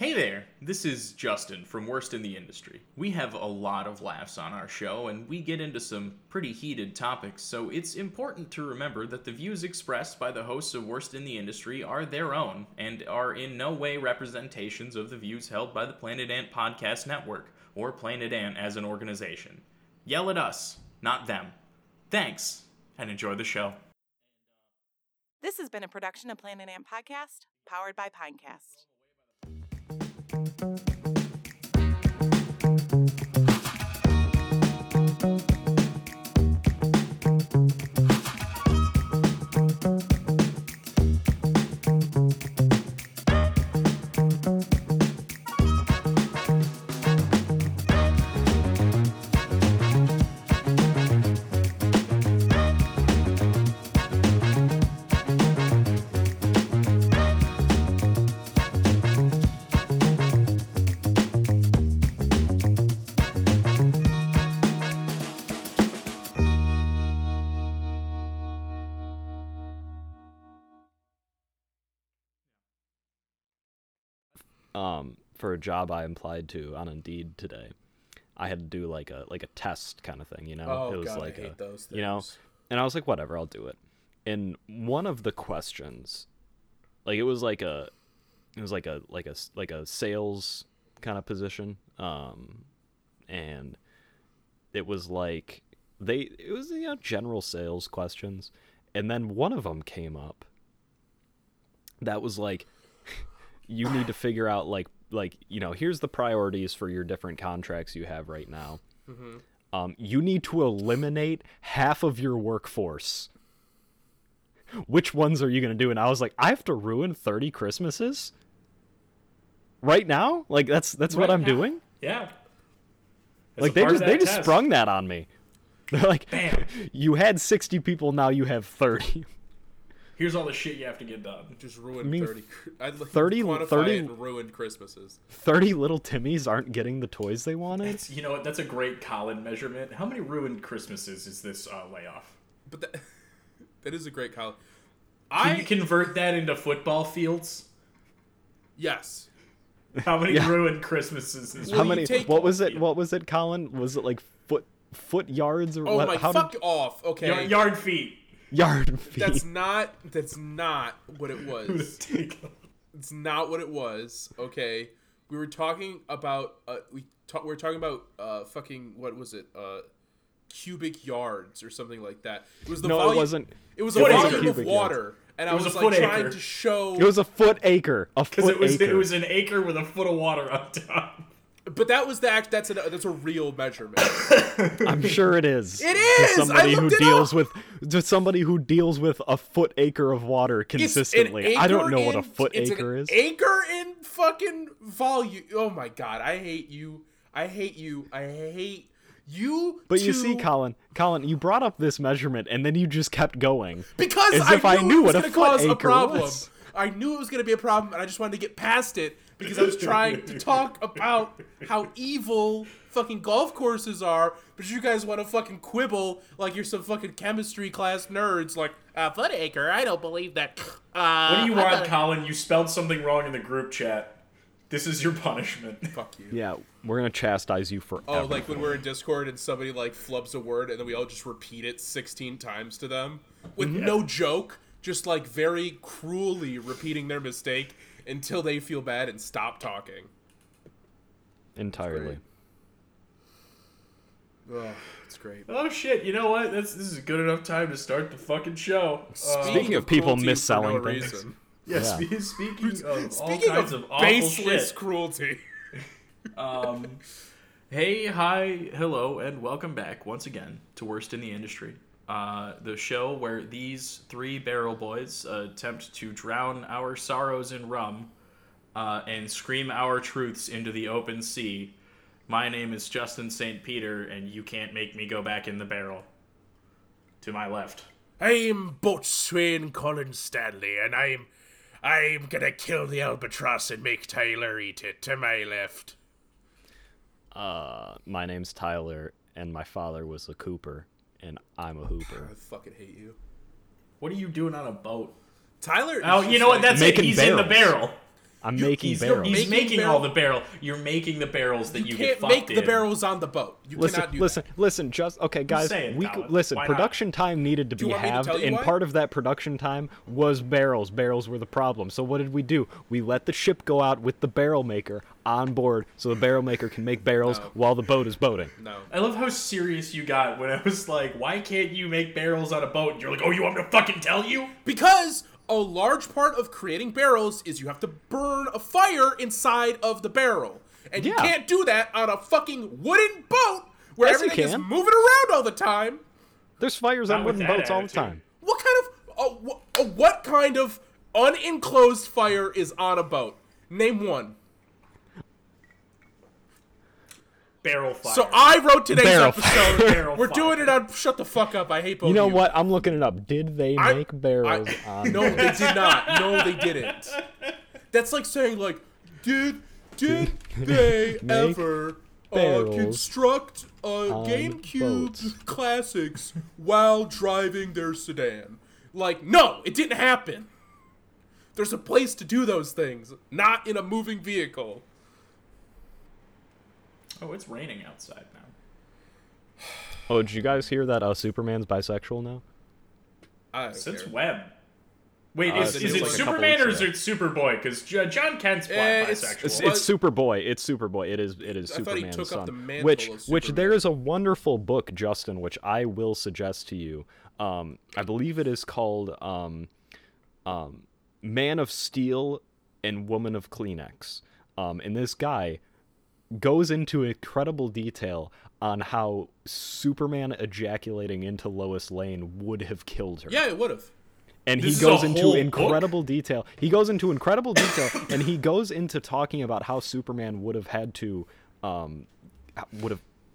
Hey there, this is Justin from Worst in the Industry. We have a lot of laughs on our show, and we get into some pretty heated topics, so it's important to remember that the views expressed by the hosts of Worst in the Industry are their own, and are in no way representations of the views held by the Planet Ant Podcast Network, or Planet Ant as an organization. Yell at us, not them. Thanks, and enjoy the show. This has been a production of Planet Ant Podcast, powered by Pinecast. For a job I applied to on Indeed today, I had to do like a test kind of thing, you know. Oh, it was God, like I hate those things. You know, and I was like, whatever, I'll do it. And one of the questions, like it was like a sales kind of position, and it was like it was you know, general sales questions, and then one of them came up that was like, you need to figure out like you know, here's the priorities for your different contracts you have right now. Mm-hmm. You need to eliminate half of your workforce. Which ones are you going to do? And I was like, I have to ruin 30 Christmases right now? Like that's right what I'm now. Doing? Yeah. That's like they just sprung that on me. They're like, bam. You had 60 people, now you have 30. Here's all the shit you have to get done. Just ruin 30. I'd like 30, quantify 30, it and ruined Christmases. 30 little Timmies aren't getting the toys they wanted. You know what? That's a great Colin measurement. How many ruined Christmases is this layoff? But that is a great Colin. Can you convert that into football fields? Yes. How many ruined Christmases is? How many? What was it? Colin? Was it like foot yards or what? Oh my! Fuck off! Okay. Yard feet. Yard feet. That's not what it was. It's not what it was. Okay, we were talking about fucking, what was it, cubic yards or something like that. It was the volume. It wasn't. It was a volume of water, yards. And I was like trying to show. It was a foot acre. It was an acre with a foot of water on top. But that was that's a real measurement. I'm sure it is. It is. Somebody who deals with a foot acre of water consistently. I don't know what a foot acre is. Acre in fucking volume. Oh my God, I hate you. I hate you. I hate you. But you see, Colin, you brought up this measurement and then you just kept going because I knew what a foot acre was. I knew it was going to be a problem, and I just wanted to get past it. Because I was trying to talk about how evil fucking golf courses are, but you guys want to fucking quibble like you're some fucking chemistry class nerds. Like, foot acre, I don't believe that. What do you want, Colin? You spelled something wrong in the group chat. This is your punishment. Fuck you. Yeah, we're going to chastise you forever. Oh, like when we're in Discord and somebody like flubs a word and then we all just repeat it 16 times to them with no joke, just like very cruelly repeating their mistake. Until they feel bad and stop talking. Entirely. Oh, it's great. Oh, shit. You know what? This is a good enough time to start the fucking show. Speaking of people mis-selling things. Yes, yeah. Speaking of baseless shit. Cruelty. Hey, hi, hello, and welcome back once again to Worst in the Industry. The show where these three barrel boys attempt to drown our sorrows in rum and scream our truths into the open sea. My name is Justin St. Peter, and you can't make me go back in the barrel. To my left. I'm Boatswain Colin Stanley, and I'm gonna kill the albatross and make Tyler eat it. To my left. My name's Tyler, and my father was a cooper. And I'm a hooper. I fucking hate you. What are you doing on a boat? Tyler. Oh, you know what? That's it. He's in the barrel. He's making barrels. He's making all the barrels. You're making the barrels that you get fucked in. You can't make the barrels on the boat. You cannot do that. Okay, guys, listen. Production time needed to be halved, and part of that production time was barrels. Barrels were the problem. So what did we do? We let the ship go out with the barrel maker on board, so the barrel maker can make barrels while the boat is boating. I love how serious you got when I was like, "Why can't you make barrels on a boat?" And you're like, "Oh, you want me to fucking tell you?" Because a large part of creating barrels is you have to burn a fire inside of the barrel. And you can't do that on a fucking wooden boat where everything is moving around all the time. There's fires on wooden boats all the time. What kind of what kind of unenclosed fire is on a boat? Name one. Barrel fire. So I wrote today's episode. We're doing it on... Shut the fuck up. I hate both of you. You know what? I'm looking it up. Did they make barrels on... No, they did not. No, they didn't. That's like saying, like, did they ever construct a GameCube classics while driving their sedan? Like, no, it didn't happen. There's a place to do those things, not in a moving vehicle. Oh, it's raining outside now. Oh, did you guys hear that Superman's bisexual now? Since when? Wait, is it like Superman or is it Superboy? Because John Kent's bisexual. It's Superboy. It is Superman's son. I thought he took up the mantle of Superman. Which there is a wonderful book, Justin, which I will suggest to you. I believe it is called Man of Steel and Woman of Kleenex. And this guy goes into incredible detail on how Superman ejaculating into Lois Lane would have killed her. Yeah, it would have. And he goes into incredible detail. And he goes into talking about how Superman would have had to, the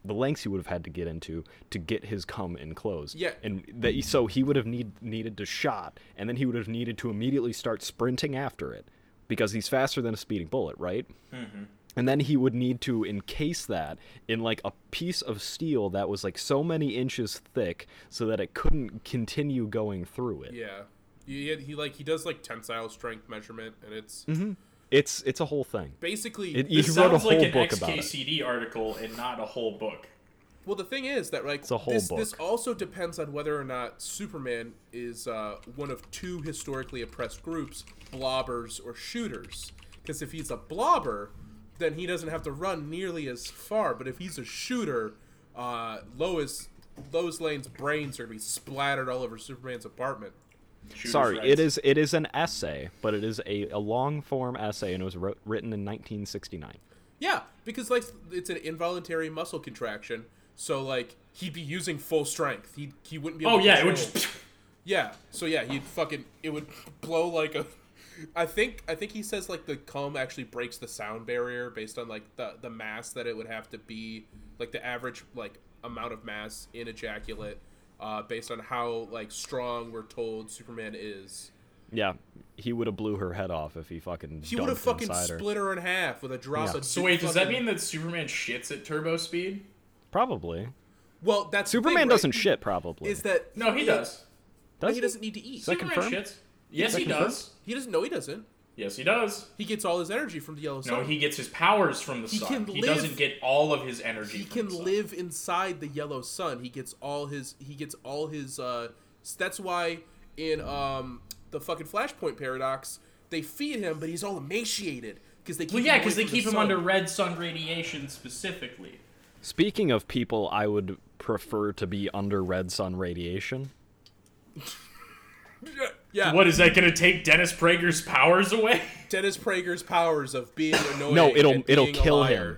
lengths he would have had to get into to get his cum enclosed. Yeah. And that, so he would have needed to shot, and then he would have needed to immediately start sprinting after it because he's faster than a speeding bullet, right? Mm-hmm. And then he would need to encase that in, like, a piece of steel that was, like, so many inches thick so that it couldn't continue going through it. Yeah. He does, like, tensile strength measurement, and it's... Mm-hmm. It's a whole thing. Basically, it sounds wrote a whole like book an XKCD article and not a whole book. Well, the thing is that, like, this also depends on whether or not Superman is one of two historically oppressed groups, blobbers or shooters. Because if he's a blobber, then he doesn't have to run nearly as far. But if he's a shooter, Lois Lane's brains are going to be splattered all over Superman's apartment. It is an essay, but it is a long-form essay, and it was written in 1969. Yeah, because, like, it's an involuntary muscle contraction, so, like, he'd be using full strength. He wouldn't be able to control. He'd fucking... It would blow like a... I think he says, like, the comb actually breaks the sound barrier based on, like, the mass that it would have to be, like, the average, like, amount of mass in ejaculate, based on how, like, strong we're told Superman is. Yeah, he would have blew her head off if he fucking. He would have fucking split her in half with a drop of. So wait, does that mean that Superman shits at turbo speed? Probably. Well, that's Superman doesn't shit. Probably is that no, he does. Does he doesn't need to eat. Superman shits. Yes, he does. He doesn't. No, he doesn't. Yes, he does. He gets all his energy from the yellow sun. No, he gets his powers from the sun. He doesn't get all of his energy from the sun. He can live inside the yellow sun. He gets all his. That's why in the fucking Flashpoint Paradox, they feed him, but he's all emaciated because they keep. Well, yeah, because they keep him under red sun radiation specifically. Speaking of people, I would prefer to be under red sun radiation. Yeah. What is that going to take Dennis Prager's powers away? Dennis Prager's powers of being annoying. No, it'll kill him.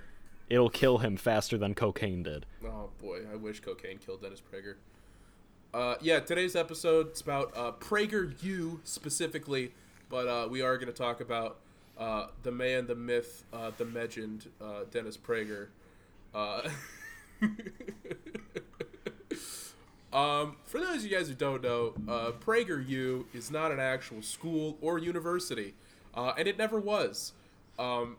It'll kill him faster than cocaine did. Oh boy, I wish cocaine killed Dennis Prager. Today's episode's about PragerU specifically, but we are going to talk about the man, the myth, the legend, Dennis Prager. For those of you guys who don't know, PragerU is not an actual school or university, and it never was. But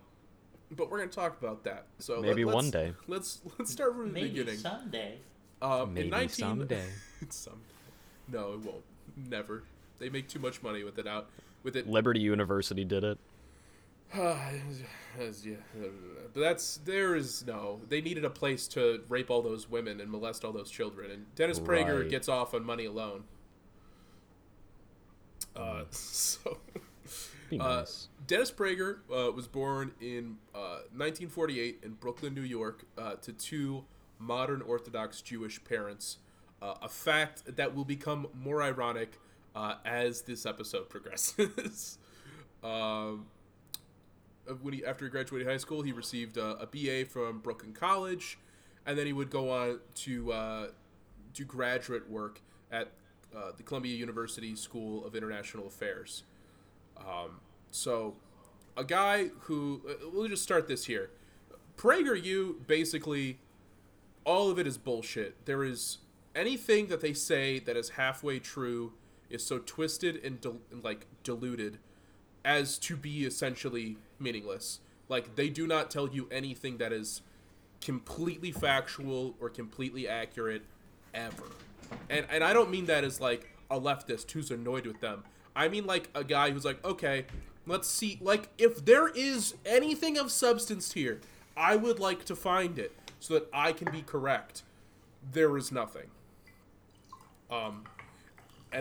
we're going to talk about that. So maybe one day. Let's start from the beginning. Someday. Someday. Someday. No, it won't. Never. They make too much money with it. Liberty University did it. But they needed a place to rape all those women and molest all those children, and Dennis Prager gets off on money alone. Dennis Prager was born in 1948 in Brooklyn, New York, to two modern Orthodox Jewish parents, a fact that will become more ironic as this episode progresses. After he graduated high school, he received a BA from Brooklyn College, and then he would go on to do graduate work at the Columbia University School of International Affairs. So a guy who, we'll just start this here. PragerU, basically, all of it is bullshit. There is anything that they say that is halfway true is so twisted and diluted as to be essentially meaningless. Like, they do not tell you anything that is completely factual or completely accurate ever. And I don't mean that as like a leftist who's annoyed with them. I mean, like, a guy who's like, okay, let's see, like, if there is anything of substance here, I would like to find it so that I can be correct. There is nothing. And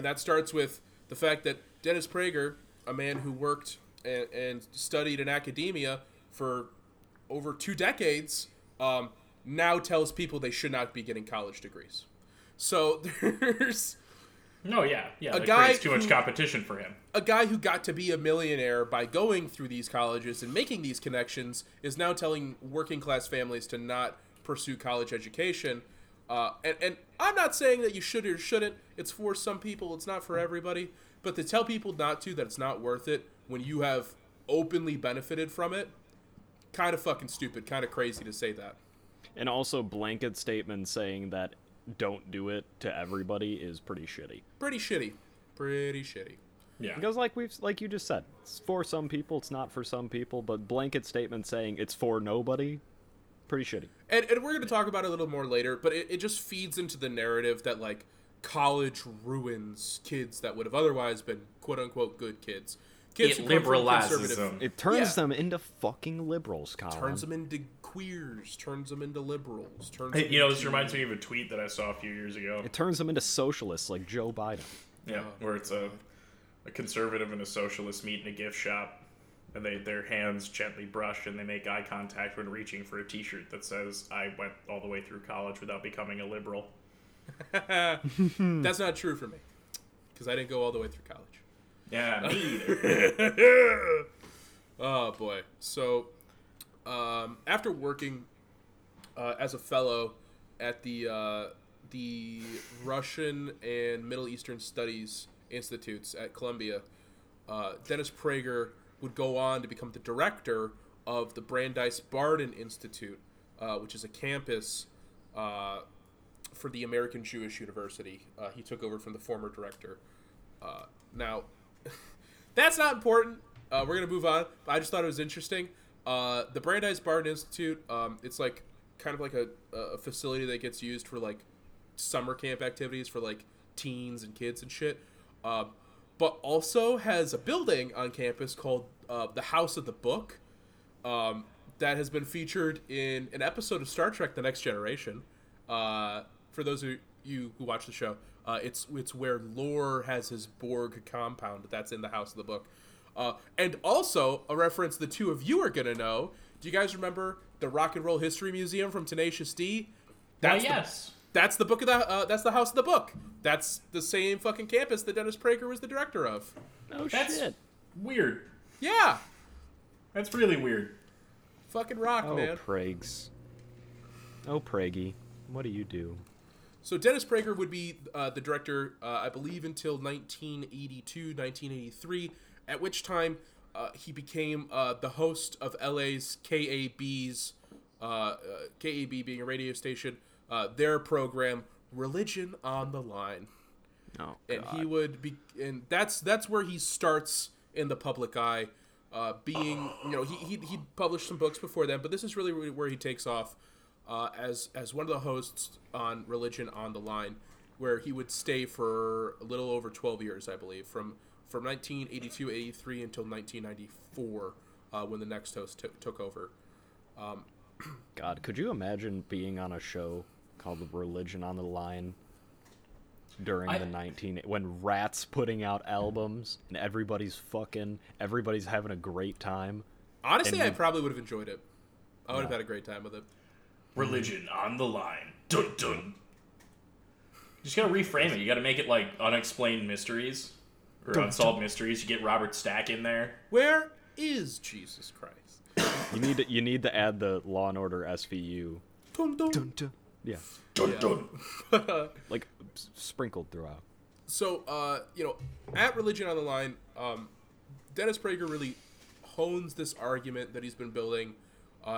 that starts with the fact that Dennis Prager, a man who worked and studied in academia for over 2 decades, now tells people they should not be getting college degrees. So there's... No, yeah. It creates too much competition for him. A guy who got to be a millionaire by going through these colleges and making these connections is now telling working-class families to not pursue college education. And I'm not saying that you should or shouldn't. It's for some people. It's not for everybody. But to tell people not to, that it's not worth it, when you have openly benefited from it, kind of fucking stupid, kind of crazy to say that. And also blanket statements saying that don't do it to everybody is pretty shitty. Yeah. Because like you just said, it's for some people, it's not for some people, but blanket statement saying it's for nobody, pretty shitty. And we're going to talk about it a little more later, but it just feeds into the narrative that like college ruins kids that would have otherwise been quote unquote good kids. It liberalizes them. It turns them into fucking liberals, Colin. Turns them into queers. Turns them into liberals. This reminds me of a tweet that I saw a few years ago. It turns them into socialists like Joe Biden. Yeah, where it's a conservative and a socialist meet in a gift shop, and their hands gently brush, and they make eye contact when reaching for a T-shirt that says, I went all the way through college without becoming a liberal. That's not true for me, because I didn't go all the way through college. Yeah, me either. Oh, boy. So, after working as a fellow at the Russian and Middle Eastern Studies Institutes at Columbia, Dennis Prager would go on to become the director of the Brandeis-Barden Institute, which is a campus for the American Jewish University. He took over from the former director. Now... That's not important. We're going to move on. I just thought it was interesting. The Brandeis-Barden Institute, it's like kind of like a facility that gets used for like summer camp activities for like teens and kids and shit. But also has a building on campus called the House of the Book that has been featured in an episode of Star Trek: The Next Generation. For those of you who watch the show, it's where Lore has his Borg compound. That's in the House of the Book. And also, a reference the two of you are going to know. Do you guys remember the Rock and Roll History Museum from Tenacious D? Yes. That's the book of that's the House of the Book. That's the same fucking campus that Dennis Prager was the director of. That's weird. Yeah. That's really weird. Fucking rock, man. Pragy. What do you do? So Dennis Prager would be the director, I believe, until 1982, 1983, at which time he became the host of LA's KAB being a radio station, their program, Religion on the Line. Oh, God. And he would be, and that's where he starts in the public eye, being, he published some books before then, but this is really where he takes off. As one of the hosts on Religion on the Line, where he would stay for a little over 12 years, I believe, from 1982-83 until 1994, when the next host took over. God, could you imagine being on a show called Religion on the Line during when Rat's putting out albums and everybody's having a great time? Honestly, I probably would have enjoyed it. I would have had a great time with it. Religion on the Line. Dun dun. You just gotta reframe it. You gotta make it like Unexplained Mysteries or Unsolved Mysteries. You get Robert Stack in there. Where is Jesus Christ? You need to add the Law and Order SVU. Dun dun dun dun. Yeah. Dun dun. Like sprinkled throughout. So at Religion on the Line, Dennis Prager really hones this argument that he's been building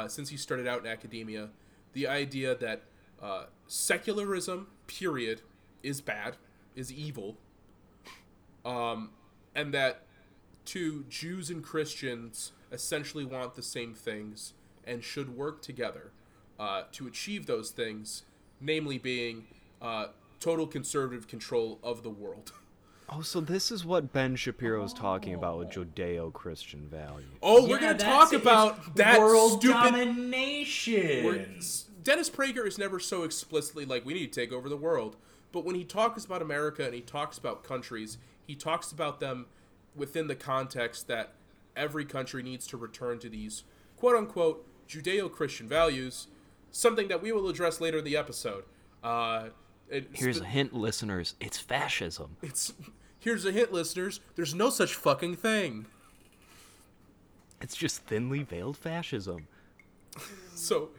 since he started out in academia, the idea that secularism, period, is bad, is evil, and that Jews and Christians essentially want the same things and should work together to achieve those things, namely being total conservative control of the world. Oh, so this is what Ben Shapiro is talking about with Judeo-Christian values. Oh, we're going to talk about that world domination. Dennis Prager is never so explicitly like, we need to take over the world. But when he talks about America and he talks about countries, he talks about them within the context that every country needs to return to these quote-unquote Judeo-Christian values, something that we will address later in the episode. Here's a hint, listeners. It's fascism. Here's a hint, listeners. There's no such fucking thing. It's just thinly veiled fascism. So,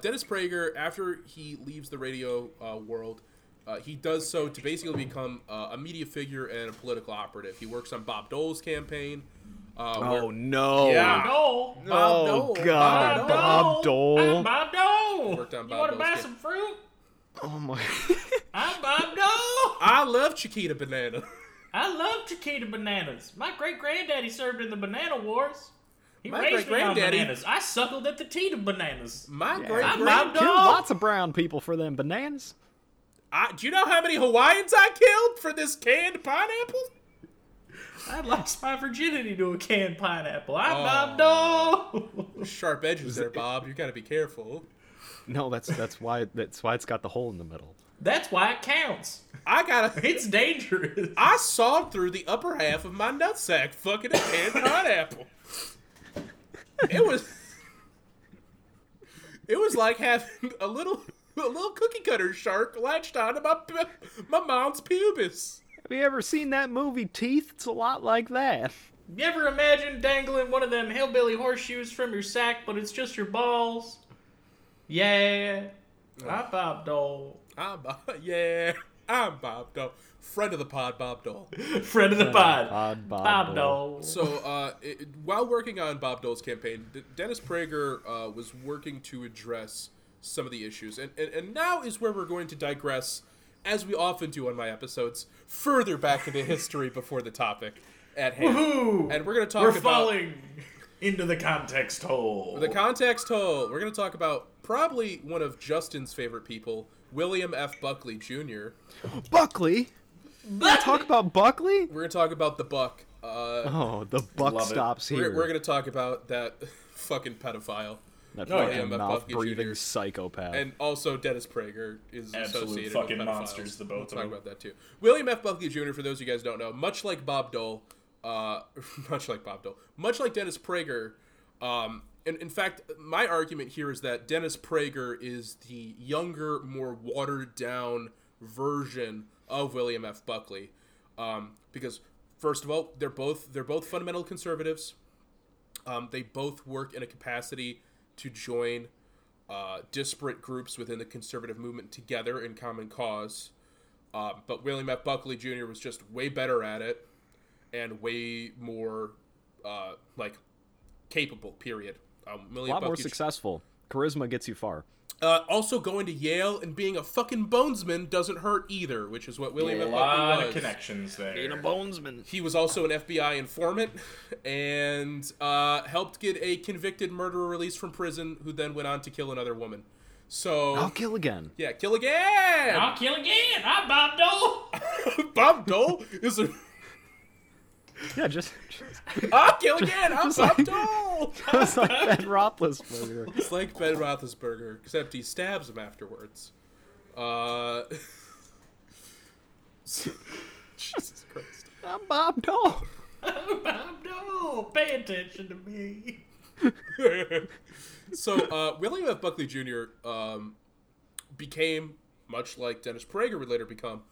Dennis Prager, after he leaves the radio world, he does so to basically become a media figure and a political operative. He works on Bob Dole's campaign. No. Yeah. No. Bob Dole. God. Bob Dole. I'm Bob Dole. Worked on Bob Dole's. You want to buy some fruit? Oh my! I'm Bob Dole. I love Chiquita Banana. I love Chiquita Bananas. My great granddaddy served in the Banana Wars. He raised me on bananas. I suckled at the teat of bananas. My great granddaddy killed lots of brown people for them bananas. Do you know how many Hawaiians I killed for this canned pineapple? I lost my virginity to a canned pineapple. I'm Bob Dole. Sharp edges there, Bob. You got to be careful. No, that's why it's got the hole in the middle. That's why it counts. It's dangerous. I sawed through the upper half of my nutsack fucking a canned pineapple. It was like having a little cookie cutter shark latched onto my mom's pubis. Have you ever seen that movie Teeth? It's a lot like that. You ever imagine dangling one of them hillbilly horseshoes from your sack, but it's just your balls? Yeah, I'm Bob Dole. I'm Bob Dole. Friend of the pod, Bob Dole. Friend of the pod, Bob Dole. So while working on Bob Dole's campaign, Dennis Prager was working to address some of the issues. And now is where we're going to digress, as we often do on my episodes, further back into history before the topic at hand. Woohoo! And we're going to talk about... We're falling into the context hole. The context hole. We're going to talk about... probably one of Justin's favorite people, William F. Buckley Jr. Buckley? We're going to talk about Buckley? We're going to talk about the buck. The buck stops here. We're going to talk about that fucking pedophile. That fucking mouth-breathing psychopath. And also Dennis Prager is associated with pedophiles. Absolute fucking monsters, the both of them. We'll talk about that, too. William F. Buckley Jr., for those of you guys who don't know, much like Dennis Prager, and in fact, my argument here is that Dennis Prager is the younger, more watered-down version of William F. Buckley, because first of all, they're both fundamental conservatives. They both work in a capacity to join disparate groups within the conservative movement together in common cause. But William F. Buckley Jr. was just way better at it and way more capable. Period. A lot more successful. Charisma gets you far. Also, going to Yale and being a fucking bonesman doesn't hurt either, which is what William F. Buckley was. A lot of connections there. Being a bonesman. He was also an FBI informant and helped get a convicted murderer released from prison who then went on to kill another woman. So I'll kill again. Yeah, kill again! I'll kill again! I'm Bob Dole! Bob Dole is a... Yeah, just I'll kill again. I'm Bob Dole. It's like Ben Roethlisberger. It's like Ben Roethlisberger, except he stabs him afterwards. Jesus Christ. I'm Bob Dole. I'm Bob Dole. Pay attention to me. So, William F. Buckley Jr. Became, much like Dennis Prager would later become,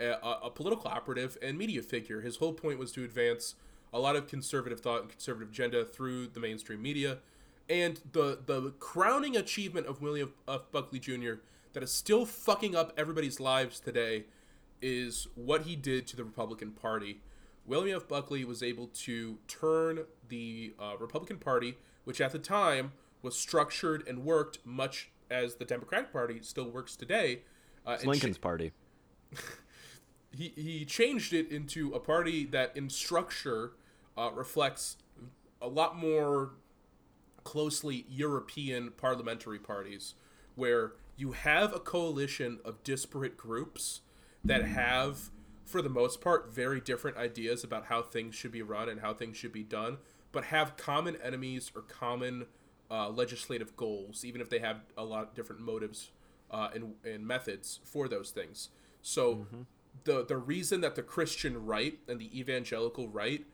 a political operative and media figure. His whole point was to advance a lot of conservative thought and conservative agenda through the mainstream media. And the crowning achievement of William F. Buckley Jr. that is still fucking up everybody's lives today is what he did to the Republican Party. William F. Buckley was able to turn the Republican Party, which at the time was structured and worked much as the Democratic Party still works today. It's Lincoln's party. He changed it into a party that in structure reflects a lot more closely European parliamentary parties, where you have a coalition of disparate groups that have, for the most part, very different ideas about how things should be run and how things should be done, but have common enemies or common legislative goals, even if they have a lot of different motives and methods for those things. So the reason that the Christian right and the evangelical right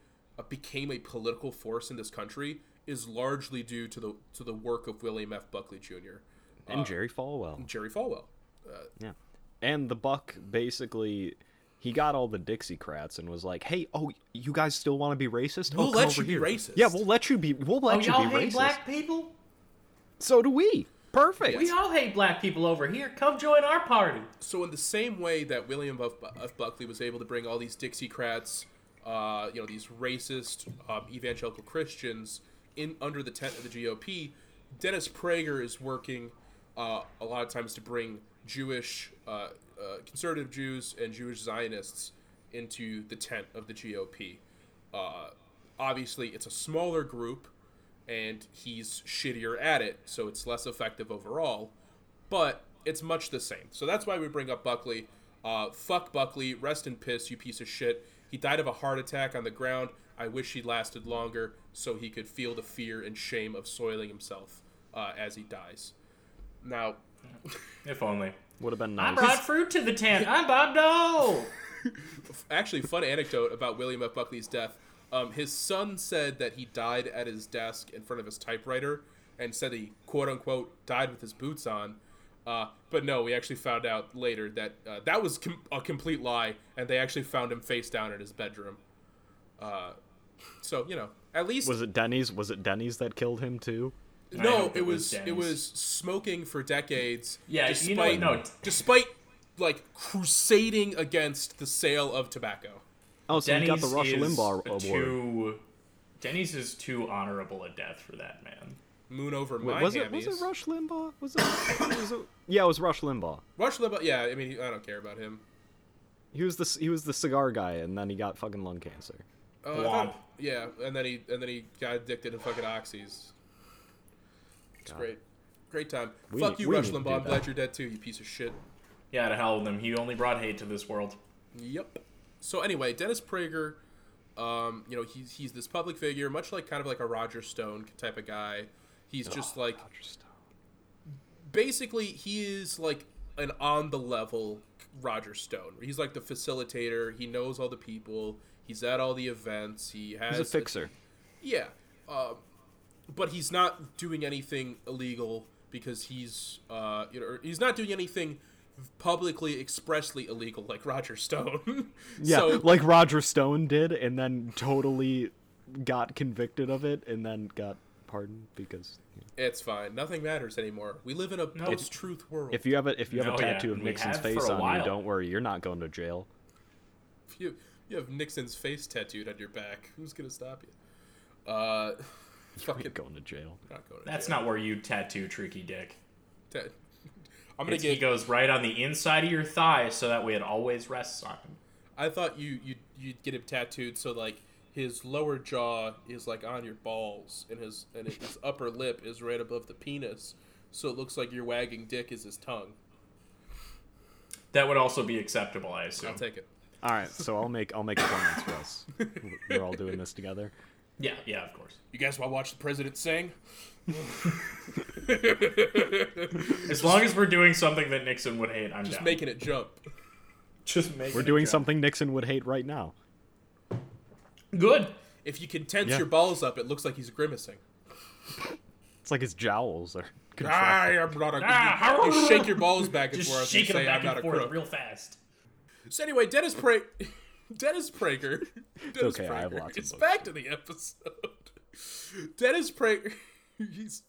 became a political force in this country is largely due to the work of William F. Buckley Jr. And Jerry Falwell. Yeah. And the Buck basically, he got all the Dixiecrats and was like, "Hey, oh, you guys still want to be racist? We'll let you be racist. Yeah, we'll let you be. We'll let you be racist. Y'all hate black people? So do we. Perfect. Yes. We all hate black people over here. Come join our party." So in the same way that William F. Buckley was able to bring all these Dixiecrats, these racist evangelical Christians in under the tent of the GOP, Dennis Prager is working a lot of times to bring Jewish, conservative Jews and Jewish Zionists into the tent of the GOP. Obviously, it's a smaller group, and he's shittier at it, so it's less effective overall, but it's much the same. So that's why we bring up Buckley. Fuck Buckley. Rest in piss, you piece of shit. He died of a heart attack on the ground. I wish he lasted longer so he could feel the fear and shame of soiling himself as he dies. Now, if only. Would have been nice. I brought fruit to the tent. I'm Bob Dole. Actually, fun anecdote about William F. Buckley's death. His son said that he died at his desk in front of his typewriter and said he, quote unquote, died with his boots on. But no, we actually found out later that that was a complete lie, and they actually found him face down in his bedroom. So, at least... Was it Denny's that killed him, too? No, it was smoking for decades. Yeah, despite like crusading against the sale of tobacco. Oh, so Denny's, he got the Rush Limbaugh award. Denny's is too honorable a death for that man. Moon over my hammies. Was it Rush Limbaugh? Yeah, it was Rush Limbaugh. Rush Limbaugh. Yeah, I mean, I don't care about him. He was the cigar guy, and then he got fucking lung cancer. Yeah, and then he got addicted to fucking oxys. God. Great time. Fuck you, Rush Limbaugh. I'm glad you're dead too, you piece of shit. Yeah, to hell with him. He only brought hate to this world. Yep. So anyway, Dennis Prager, he's this public figure, much like kind of like a Roger Stone type of guy. He's just like Roger Stone. Basically, he is like an on the level Roger Stone. He's like the facilitator. He knows all the people. He's at all the events. He's a fixer. But he's not doing anything illegal because he's not doing anything publicly expressly illegal like Roger Stone. Yeah, so, like Roger Stone did and then totally got convicted of it and then got pardoned because it's fine. Nothing matters anymore. We live in a post-truth world. If you have a tattoo of Nixon's face on you, don't worry, you're not going to jail. If you have Nixon's face tattooed on your back, who's going to stop you? Fucking going to jail. That's not where you tattoo Tricky Dick. He goes right on the inside of your thigh, so that way it always rests on him. I thought you'd get him tattooed so like his lower jaw is like on your balls, and his upper lip is right above the penis, so it looks like your wagging dick is his tongue. That would also be acceptable, I assume. I'll take it. All right, so I'll make appointments for us. We're all doing this together. Yeah, yeah, of course. You guys want to watch the president sing? As long as we're doing something that Nixon would hate, I'm just down. Making it jump. Just making. We're doing something Nixon would hate right now. Good. If you can tense your balls up, it looks like he's grimacing. It's like his jowls are. I'm not a. You shake your balls back and forth. Just shaking them back and forth real fast. So anyway, Dennis Prager. Dennis okay, Prager. I have lots of. It's back to the episode. Dennis Prager.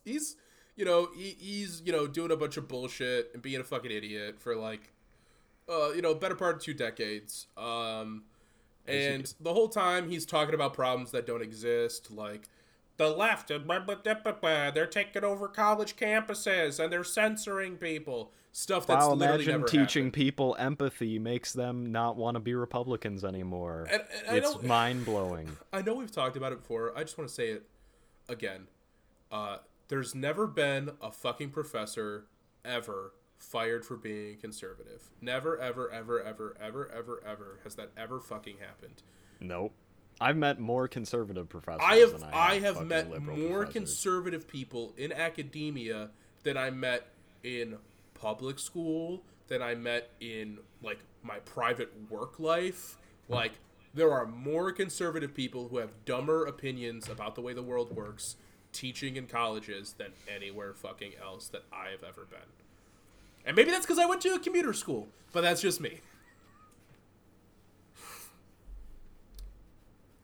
He's doing a bunch of bullshit and being a fucking idiot for better part of 2 decades. And the whole time he's talking about problems that don't exist, like the left, they're taking over college campuses and they're censoring people. Stuff that's literally never happened. Imagine teaching people empathy makes them not want to be Republicans anymore. And it's mind-blowing. I know we've talked about it before. I just want to say it again. There's never been a fucking professor ever fired for being conservative. Never, ever, ever, ever, ever, ever, ever has that ever fucking happened. Nope. I've met more conservative professors than I have met more professors. Conservative people in academia than I met in public school, than I met in my private work life. There are more conservative people who have dumber opinions about the way the world works teaching in colleges than anywhere fucking else that I've ever been. And maybe that's because I went to a commuter school, but that's just me.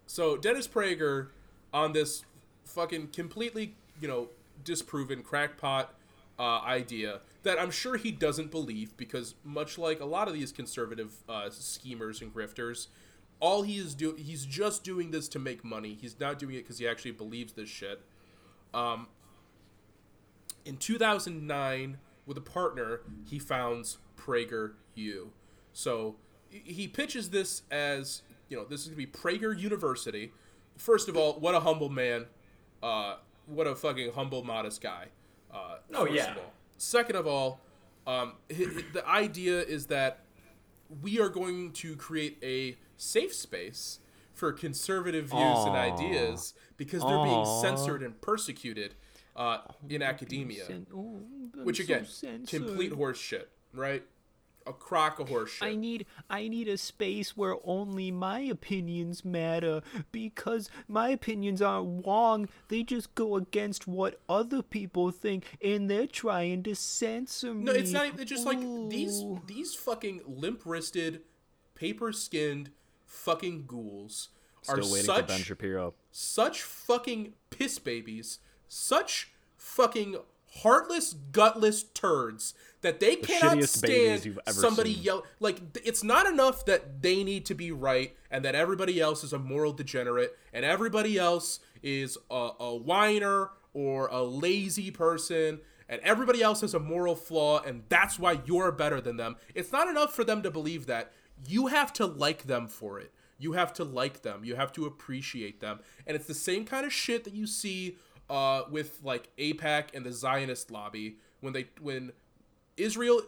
So Dennis Prager, on this fucking completely, disproven crackpot idea that I'm sure he doesn't believe, because much like a lot of these conservative schemers and grifters, all he is doing, he's just doing this to make money. He's not doing it because he actually believes this shit. In 2009, with a partner, he founds PragerU. So he pitches this as... this is going to be Prager University. First of all, what a humble man. What a fucking humble, modest guy. Of all. Second of all, the idea is that we are going to create a safe space for conservative views and ideas because they're being censored and persecuted in academia. Which, again, complete horse shit, right? A crock of horseshit. I need a space where only my opinions matter because my opinions aren't wrong. They just go against what other people think, and they're trying to censor me. No, it's not. It's just these fucking limp-wristed, paper-skinned fucking ghouls are for Ben Shapiro. Such fucking piss babies. Such fucking heartless, gutless turds that they cannot stand somebody yell. It's not enough that they need to be right and that everybody else is a moral degenerate and everybody else is a whiner or a lazy person and everybody else has a moral flaw and that's why you're better than them. It's not enough for them to believe that. You have to like them for it. You have to like them. You have to appreciate them. And it's the same kind of shit that you see with AIPAC and the Zionist lobby when Israel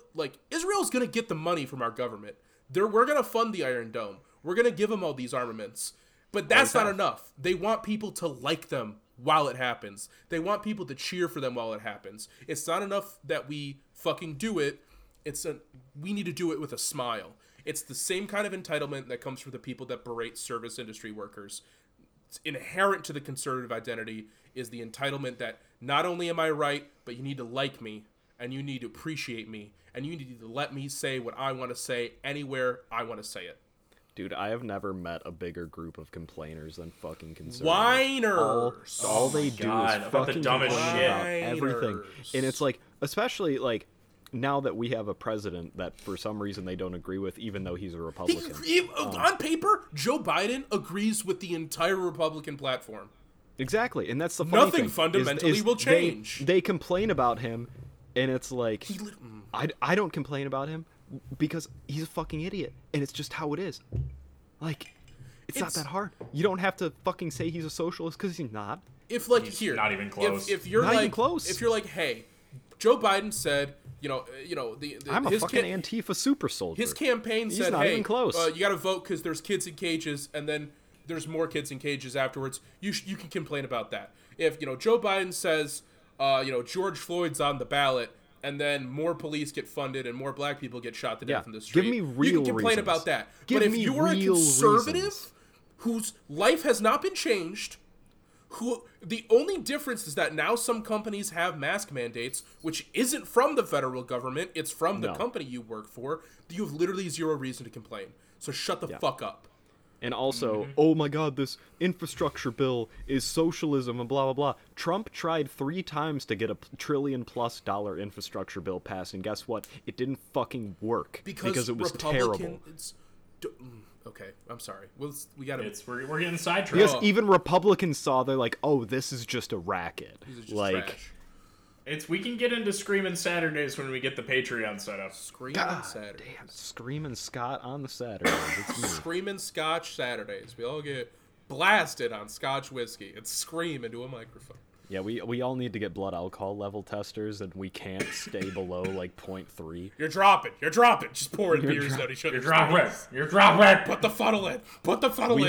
Israel's gonna get the money from our government. We're gonna fund the Iron Dome. We're gonna give them all these armaments, but that's not enough. They want people to like them while it happens. They want people to cheer for them while it happens. It's not enough that we fucking do it. We need to do it with a smile. It's the same kind of entitlement that comes from the people that berate service industry workers. It's inherent to the conservative identity is the entitlement that not only am I right, but you need to like me, and you need to appreciate me, and you need to let me say what I want to say anywhere I want to say it. Dude, I have never met a bigger group of complainers than fucking conservatives. Whiners! All they do is fucking complain about everything. And it's especially now that we have a president that for some reason they don't agree with, even though he's a Republican. On paper, Joe Biden agrees with the entire Republican platform. Exactly, and that's the funny thing. Nothing fundamentally will change. They complain about him, and it's I don't complain about him because he's a fucking idiot, and it's just how it is. It's not that hard. You don't have to fucking say he's a socialist because he's not. He's not even close. If you're hey, Joe Biden said I'm a fucking Antifa super soldier. His campaign said, "Hey, you got to vote because there's kids in cages, and then there's more kids in cages afterwards. You can complain about that. If Joe Biden says, George Floyd's on the ballot, and then more police get funded and more black people get shot to death in the street, give me real you can complain reasons. About that. Give but if you are a conservative reasons. Whose life has not been changed." Who the only difference is that now some companies have mask mandates, which isn't from the federal government, it's from the company you work for. You have literally zero reason to complain. So shut the fuck up. And also, oh my god, this infrastructure bill is socialism and blah, blah, blah. Trump tried 3 times to get $1 trillion+ infrastructure bill passed, and guess what? It didn't fucking work because it was terrible. Okay, I'm sorry. We got it. We're getting sidetracked. Yes, even Republicans saw they're like, "Oh, this is just a racket." This is just trash. We can get into Screamin' Saturdays when we get the Patreon set up. Screamin' Saturdays. Damn, Screamin' Scott on the Saturdays. Screamin' Scotch Saturdays. We all get blasted on Scotch whiskey and scream into a microphone. Yeah, we all need to get blood alcohol level testers, and we can't stay below, like, 0.3. You're dropping. Just pouring beers at each other. You're dropping. Put the funnel in.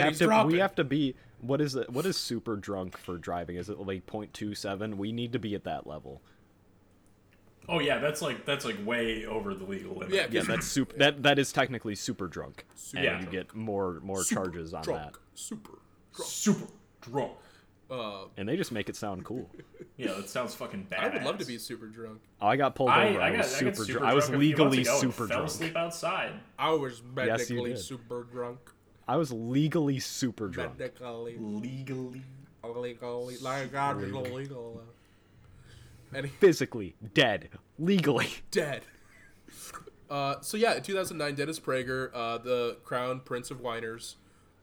He's dropping. We have to be, what is it? What is super drunk for driving? Is it, like, 0.27? We need to be at that level. Oh, yeah, that's like way over the legal limit. Yeah, that's super. Yeah. That is technically super drunk. You get more super charges on drunk. That. Super drunk. And they just make it sound cool. Yeah, it sounds fucking badass. I would love to be super drunk. Oh, I got pulled over. I was super drunk. I was legally super drunk. I fell asleep outside. I was medically super drunk. I was legally super drunk. Legally. Like, God, legal. Physically dead. Legally dead. In 2009, Dennis Prager, the crown prince of whiners,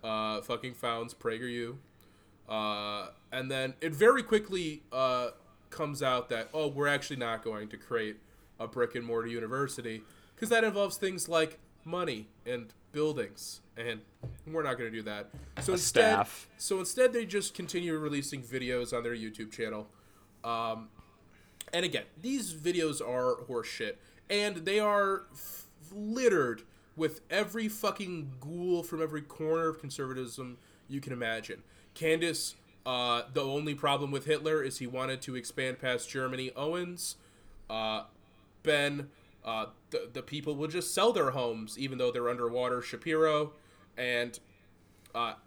fucking founds PragerU. And then it very quickly comes out that, we're actually not going to create a brick-and-mortar university because that involves things like money and buildings, and we're not going to do that. So instead, they just continue releasing videos on their YouTube channel. And again, these videos are horseshit, and they are littered with every fucking ghoul from every corner of conservatism you can imagine. Candace, the only problem with Hitler is he wanted to expand past Germany. Owens, Ben, the people will just sell their homes even though they're underwater. Shapiro, and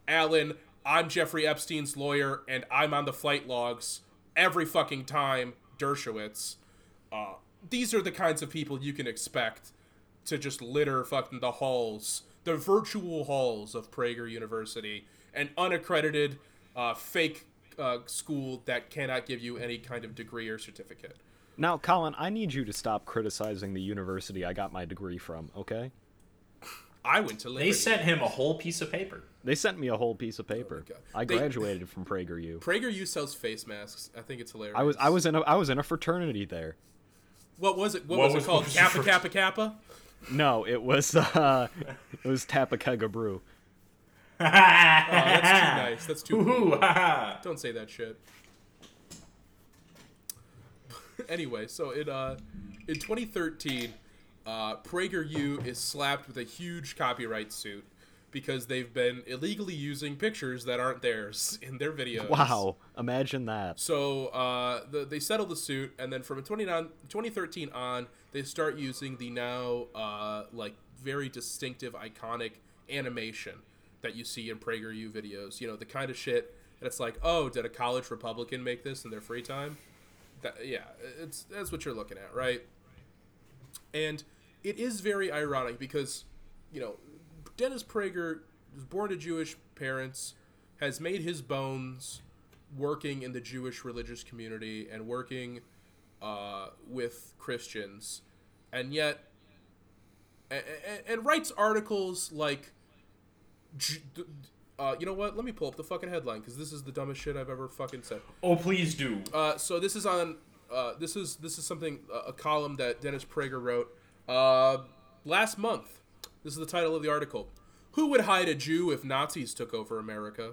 Alan, I'm Jeffrey Epstein's lawyer and I'm on the flight logs every fucking time. Dershowitz. These are the kinds of people you can expect to just litter fucking the halls, the virtual halls of Prager University. An unaccredited, fake school that cannot give you any kind of degree or certificate. Now, Colin, I need you to stop criticizing the university I got my degree from, okay? I went to Liberty. They sent him a whole piece of paper. They sent me a whole piece of paper. Oh, I graduated from PragerU. PragerU sells face masks. I think it's hilarious. I was in a fraternity there. What was it? What was it called? Kappa Kappa Kappa? No, it was Tappa Kega Brew. Oh, that's too nice. That's too cool. Don't say that shit. Anyway, so in 2013, PragerU is slapped with a huge copyright suit because they've been illegally using pictures that aren't theirs in their videos. Wow, imagine that. So they settle the suit, and then from 2013 on, they start using the now very distinctive, iconic animation that you see in PragerU videos, the kind of shit that it's like, oh, did a college Republican make this in their free time? That's what you're looking at, right? And it is very ironic because, Dennis Prager was born to Jewish parents, has made his bones working in the Jewish religious community and working with Christians, and yet, and writes articles like, you know what? Let me pull up the fucking headline because this is the dumbest shit I've ever fucking said. Oh, please do. So this is on. This is something a column that Dennis Prager wrote last month. This is the title of the article: "Who would hide a Jew if Nazis took over America?"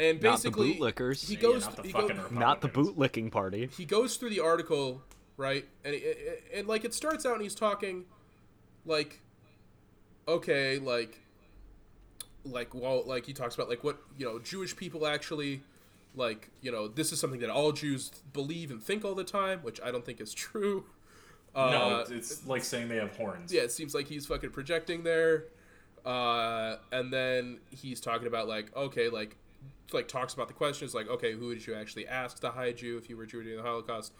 And basically, not the bootlickers. He goes. Not the bootlicking party. He goes through the article right? And like it starts out and he's talking like, okay, like he talks about like what, you know, Jewish people actually, like, you know, this is something that all Jews believe and think all the time, which I don't think is true. No, it's like saying they have horns. Yeah, it seems like he's fucking projecting there. And then he's talking about like, okay, like talks about the questions, like, okay, who would you actually ask to hide you if you were Jew during the Holocaust?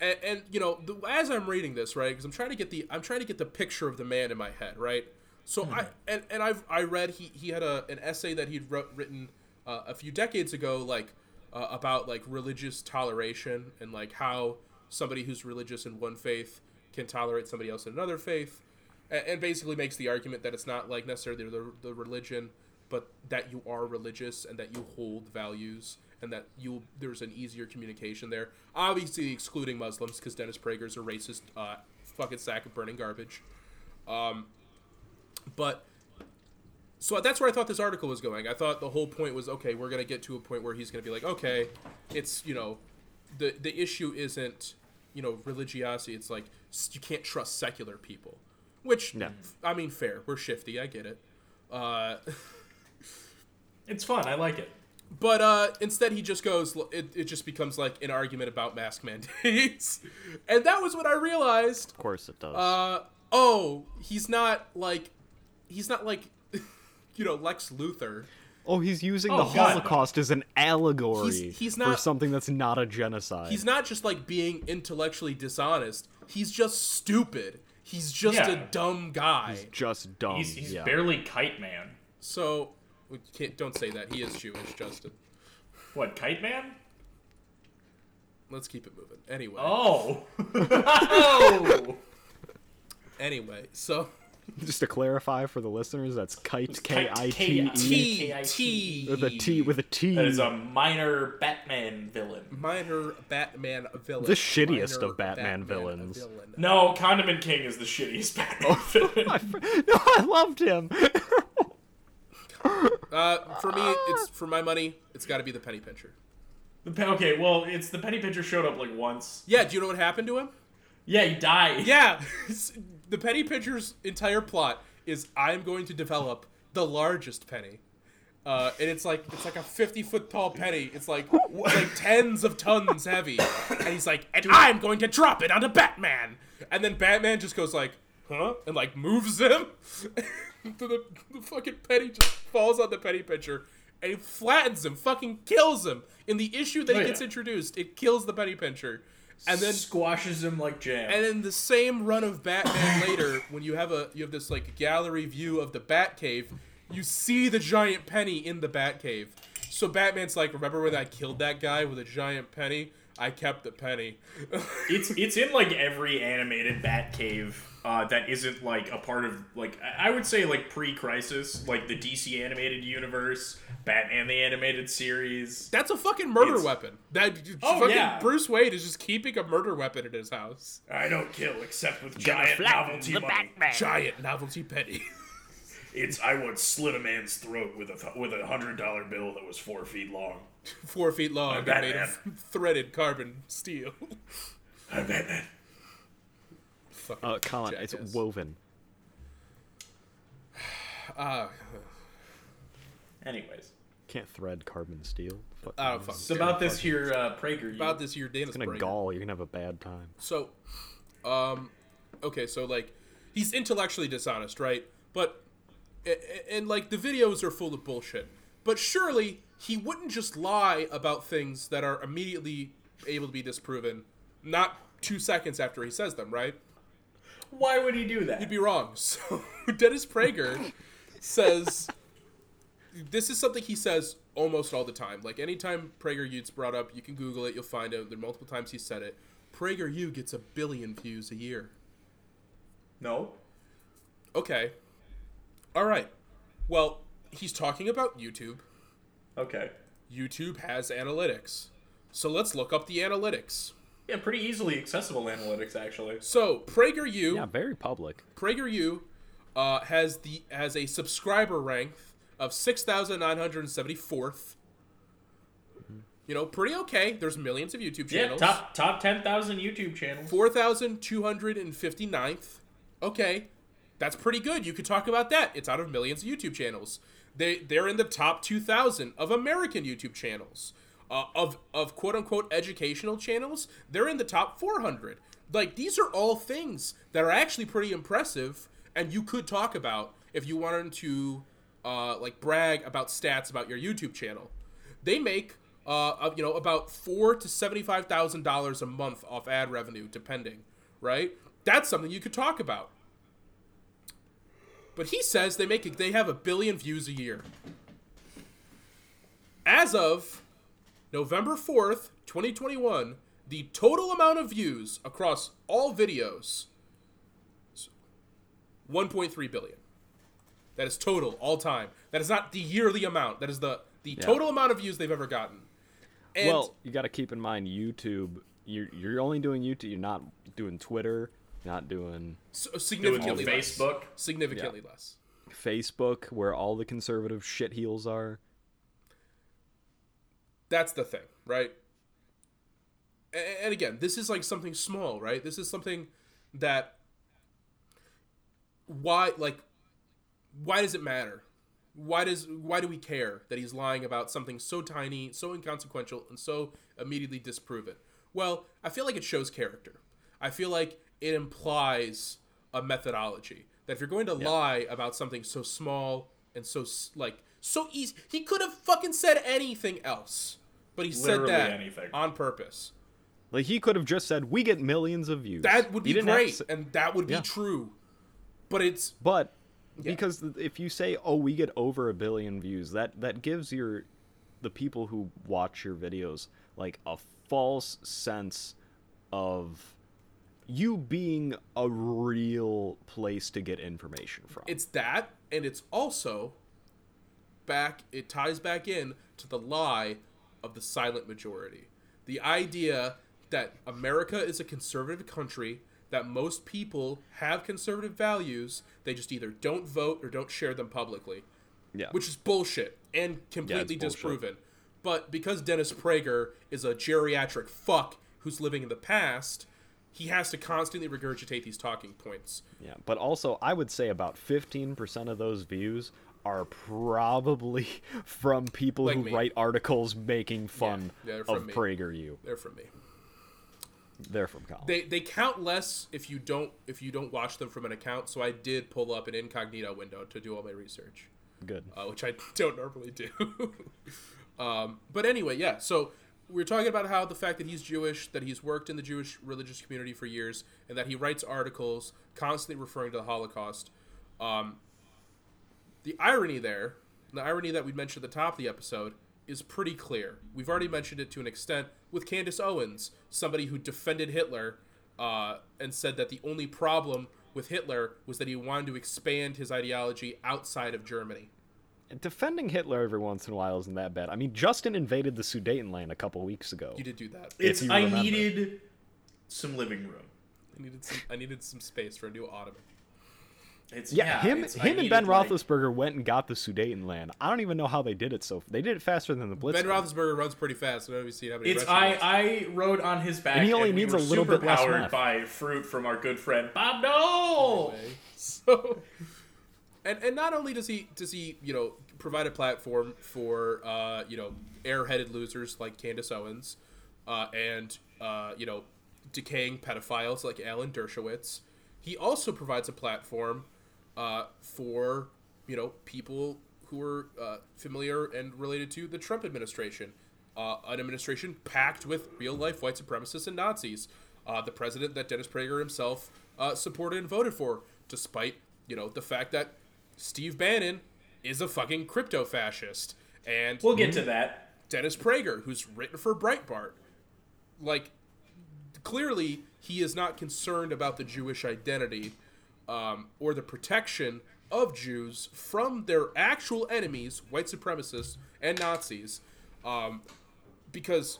And you know, as I'm reading this, right, because I'm trying to get the picture of the man in my head, right? So I read he had an essay that he'd written a few decades ago, like about like religious toleration and like how somebody who's religious in one faith can tolerate somebody else in another faith, and basically makes the argument that it's not like necessarily the religion, but that you are religious and that you hold values and that there's an easier communication there. Obviously excluding Muslims, because Dennis Prager's a racist fucking sack of burning garbage. But so that's where I thought this article was going. I thought the whole point was, okay, we're going to get to a point where he's going to be like, okay, it's, you know, the issue isn't, you know, religiosity. It's like you can't trust secular people, which, no. I mean, fair. We're shifty. I get it. It's fun. I like it. But instead he just goes, it just becomes like an argument about mask mandates. And that was what I realized. Of course it does. Oh, he's not like, you know, Lex Luthor. Oh, he's using the Holocaust as an allegory for something that's not a genocide. He's not just like being intellectually dishonest. He's just stupid. He's just a dumb guy. He's just dumb. He's barely Kite Man. So... Don't say that. He is Jewish, Justin. What, Kite Man? Let's keep it moving. Anyway. Oh! Oh! Anyway, so... Just to clarify for the listeners, that's Kite, K-I-T-E. K-I-T-E. With a T. That is a minor Batman villain. The shittiest of Batman villains. No, Condiment King is the shittiest Batman villain. No, I loved him. For me, it's for my money. It's got to be the penny pincher. Okay, well, it's the penny pincher showed up like once. Yeah, do you know what happened to him? Yeah, he died. Yeah, the penny pincher's entire plot is I'm going to develop the largest penny, and it's like a 50-foot tall penny. It's like tens of tons heavy, and he's like, and I'm going to drop it onto Batman, and then Batman just goes like, huh, and like moves him. The fucking penny just falls on the penny pitcher and it flattens him, fucking kills him. In the issue that he gets introduced, it kills the penny pincher and then squashes him like jam. And in the same run of Batman later, when you have this like gallery view of the Batcave, you see the giant penny in the Batcave. So Batman's like, remember when I killed that guy with a giant penny? I kept the penny. It's in like every animated Batcave. That isn't, like, a part of, like, I would say, like, pre-Crisis, like, the DC animated universe, Batman the animated series. That's a fucking murder weapon. Bruce Wayne is just keeping a murder weapon in his house. I don't kill except with giant novelty money. Batman. Giant novelty penny. I once slit a man's throat with a $100 bill that was 4 feet long. 4 feet long. Made of threaded carbon steel. I'm Batman. Colin, jackass. It's woven. Anyways, can't thread carbon steel. So about this here, Prager. About this here, Dennis. It's gonna gall. You're gonna have a bad time. So, okay. So like, he's intellectually dishonest, right? But and like the videos are full of bullshit. But surely he wouldn't just lie about things that are immediately able to be disproven, not 2 seconds after he says them, right? Why would he do that? You'd be wrong. So Dennis Prager says, this is something he says almost all the time. Like anytime PragerU's brought up, you can Google it, you'll find out. There are multiple times he said it. PragerU gets 1 billion views a year. No. Okay. All right. Well, he's talking about YouTube. Okay. YouTube has analytics. So let's look up the analytics. Yeah, pretty easily accessible analytics, actually. So, PragerU... Yeah, very public. PragerU has a subscriber rank of 6,974th. You know, pretty okay. There's millions of YouTube channels. Yeah, top 10,000 YouTube channels. 4,259th. Okay, that's pretty good. You could talk about that. It's out of millions of YouTube channels. They're in the top 2,000 of American YouTube channels. Of quote-unquote educational channels, they're in the top 400. Like, these are all things that are actually pretty impressive, and you could talk about if you wanted to, like, brag about stats about your YouTube channel. They make... you know, about $4,000 to $75,000 a month off ad revenue, depending, right? That's something you could talk about. But he says they have 1 billion views a year. As of November 4th, 2021, the total amount of views across all videos, 1.3 billion. That is total, all time. That is not the yearly amount. That is the total amount of views they've ever gotten. And well, you got to keep in mind YouTube. You're only doing YouTube. You're not doing Twitter. You're not doing significantly doing Facebook. Significantly less. Facebook, where all the conservative shitheels are. That's the thing, right? And again, this is like something small, right? This is something that why does it matter? Why do we care that he's lying about something so tiny, so inconsequential, and so immediately disproven? Well, I feel like it shows character. I feel like it implies a methodology. That if you're going to lie about something so small and so, like, so easy... He could have fucking said anything else, but he said that on purpose. Like, he could have just said, we get millions of views. That would be great, and that would be true. But it's... But... Yeah. Because if you say, oh, we get over 1 billion views, that gives the people who watch your videos, like, a false sense of you being a real place to get information from. It's that, and it's also it ties back in to the lie of the silent majority. The idea that America is a conservative country, that most people have conservative values, they just either don't vote or don't share them publicly. Yeah. Which is bullshit and completely disproven. But because Dennis Prager is a geriatric fuck who's living in the past, he has to constantly regurgitate these talking points. Yeah, but also I would say about 15% of those views are probably from people like who write articles making fun of PragerU. They're from me. They're from Colin. They count less if you don't watch them from an account. So I did pull up an incognito window to do all my research. Good, which I don't normally do. But anyway, yeah. So we're talking about how the fact that he's Jewish, that he's worked in the Jewish religious community for years, and that he writes articles constantly referring to the Holocaust. The irony there, the irony that we mentioned at the top of the episode, is pretty clear. We've already mentioned it to an extent with Candace Owens, somebody who defended Hitler and said that the only problem with Hitler was that he wanted to expand his ideology outside of Germany. And defending Hitler every once in a while isn't that bad. I mean, Justin invaded the Sudetenland a couple weeks ago. You did do that. I needed some living room. I needed some space for a new ottoman. Him and Ben Roethlisberger went and got the Sudetenland. I don't even know how they did it. So they did it faster than the Blitz. Ben Roethlisberger runs pretty fast. I don't know if you see how many. I rode on his back, and he only needs a little bit less. Powered by fruit from our good friend Bob Dole. Anyway, so, and not only does he provide a platform for airheaded losers like Candace Owens, and decaying pedophiles like Alan Dershowitz. He also provides a platform for, people who are familiar and related to the Trump administration, an administration packed with real-life white supremacists and Nazis, the president that Dennis Prager himself supported and voted for, despite, the fact that Steve Bannon is a fucking crypto-fascist. And we'll get to that. Dennis Prager, who's written for Breitbart. Like, clearly... he is not concerned about the Jewish identity or the protection of Jews from their actual enemies, white supremacists and Nazis, because,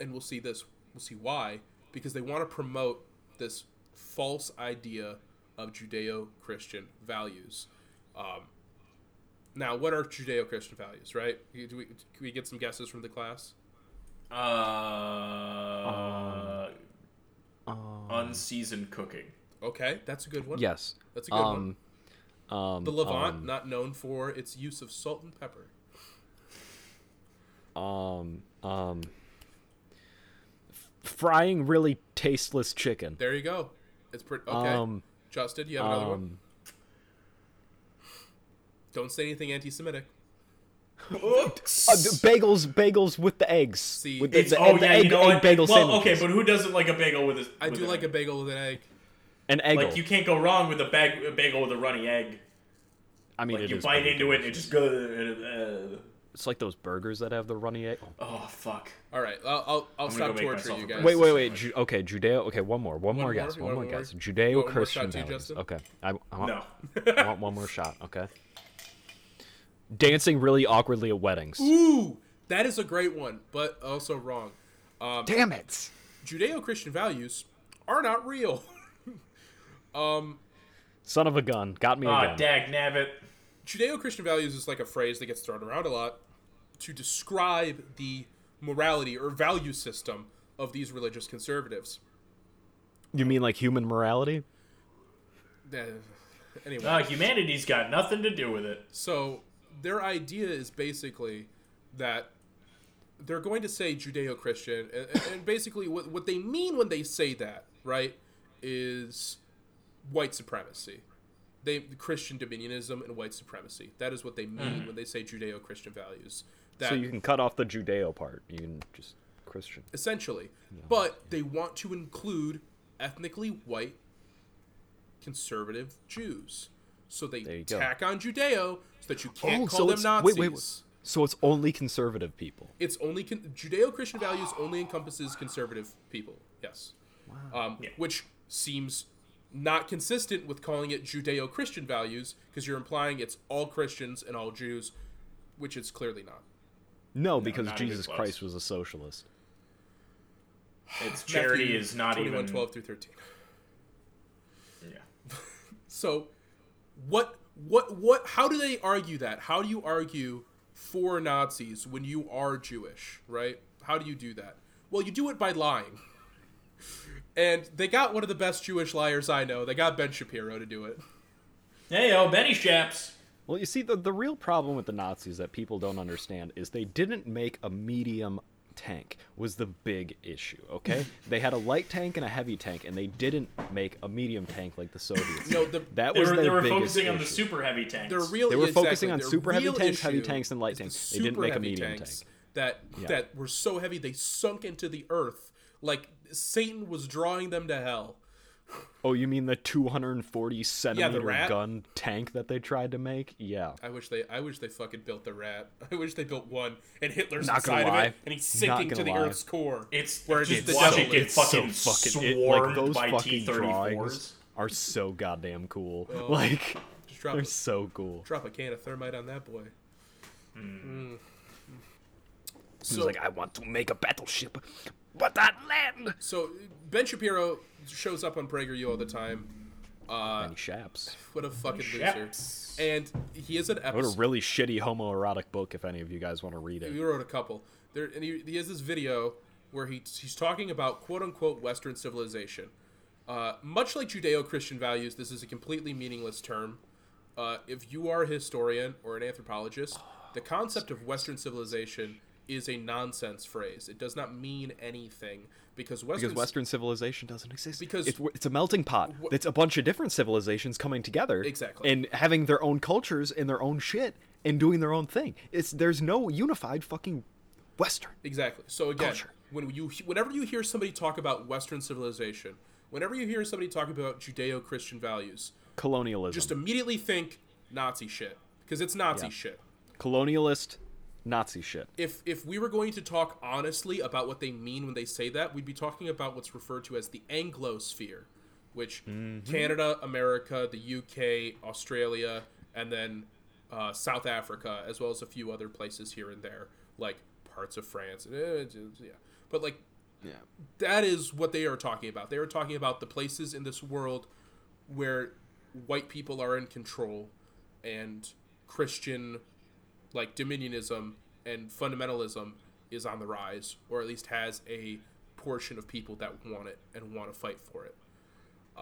and we'll see why, because they want to promote this false idea of Judeo-Christian values. Now, what are Judeo-Christian values, right? Can we get some guesses from the class? Unseasoned cooking. Okay, that's a good one. Yes. That's a good one. The Levant, not known for its use of salt and pepper. Frying really tasteless chicken. There you go. It's pretty okay. Justin, you have another one? Don't say anything anti-Semitic. Bagels with the eggs. See, with the egg well, sandwiches. Okay, but who doesn't like a bagel with a? I do like a bagel with an egg. An egg. Like you can't go wrong with a bagel with a runny egg. I mean, like, you bite into it and it just goes. It's like those burgers that have the runny egg. Oh fuck! All right, I'll stop torturing you guys. Wait. Okay, Judeo. Okay, one more guess. Judeo-Christian values. Okay, I want one more shot. Okay. Dancing really awkwardly at weddings. Ooh, that is a great one, but also wrong. Damn it! Judeo-Christian values are not real. Son of a gun, got me again. Dag nabbit. Judeo-Christian values is like a phrase that gets thrown around a lot to describe the morality or value system of these religious conservatives. You mean like human morality? Anyway, humanity's got nothing to do with it. So. Their idea is basically that they're going to say Judeo-Christian, and basically what they mean when they say that, right, is white supremacy. Christian dominionism and white supremacy. That is what they mean when they say Judeo-Christian values. That, so you can cut off the Judeo part. You can just Christian. Essentially. No, but they want to include ethnically white conservative Jews. So they tack on Judeo so that you can't call them Nazis. Wait. So it's only conservative people. It's only Judeo-Christian values only encompasses conservative people. Yes. Wow. Which seems not consistent with calling it Judeo-Christian values because you're implying it's all Christians and all Jews, which it's clearly not. No, because Jesus Christ was a socialist. Its charity is not 21, even 12 through 13. Yeah. So. What? How do they argue that? How do you argue for Nazis when you are Jewish, right? How do you do that? Well, you do it by lying. And they got one of the best Jewish liars I know. They got Ben Shapiro to do it. Hey, yo, Benny Shaps. Well, you see, the real problem with the Nazis that people don't understand is they didn't make a medium tank was the big issue, okay? They had a light tank and a heavy tank, and they didn't make a medium tank like the Soviets. They were focusing on the super heavy tanks. They were focusing on super heavy tanks, heavy tanks, and light tanks. They didn't make a medium tank. That were so heavy they sunk into the earth like Satan was drawing them to hell. Oh, you mean the 240 centimeter gun tank that they tried to make? Yeah. I wish they fucking built the Rat. I wish they built one and Hitler's inside of it and he's sinking to the Earth's core. It's where it's just watching it fucking swarmed by T-34s. Are so goddamn cool. Oh, like they're so cool. Drop a can of thermite on that boy. Mm. He's like, I want to make a battleship, but on land. So Ben Shapiro shows up on PragerU all the time. Benny Shaps. What a fucking loser. And he is an episode. What a really shitty homoerotic book, if any of you guys want to read it. You wrote a couple. And he has this video where he's talking about quote-unquote Western civilization. Much like Judeo-Christian values, this is a completely meaningless term. If you are a historian or an anthropologist, the concept of Western civilization is a nonsense phrase. It does not mean anything because Western civilization doesn't exist. Because it's a melting pot. It's a bunch of different civilizations coming together, exactly, and having their own cultures and their own shit and doing their own thing. There's no unified fucking Western. Exactly. So again, culture. Whenever you hear somebody talk about Western civilization, whenever you hear somebody talk about Judeo-Christian values, colonialism, just immediately think Nazi shit because it's Nazi shit. Colonialist. Nazi shit. If we were going to talk honestly about what they mean when they say that, we'd be talking about what's referred to as the Anglosphere, which Canada, America, the UK, Australia, and then South Africa, as well as a few other places here and there, like parts of France. That is what they are talking about. They are talking about the places in this world where white people are in control and Christian, like, dominionism and fundamentalism is on the rise, or at least has a portion of people that want it and want to fight for it.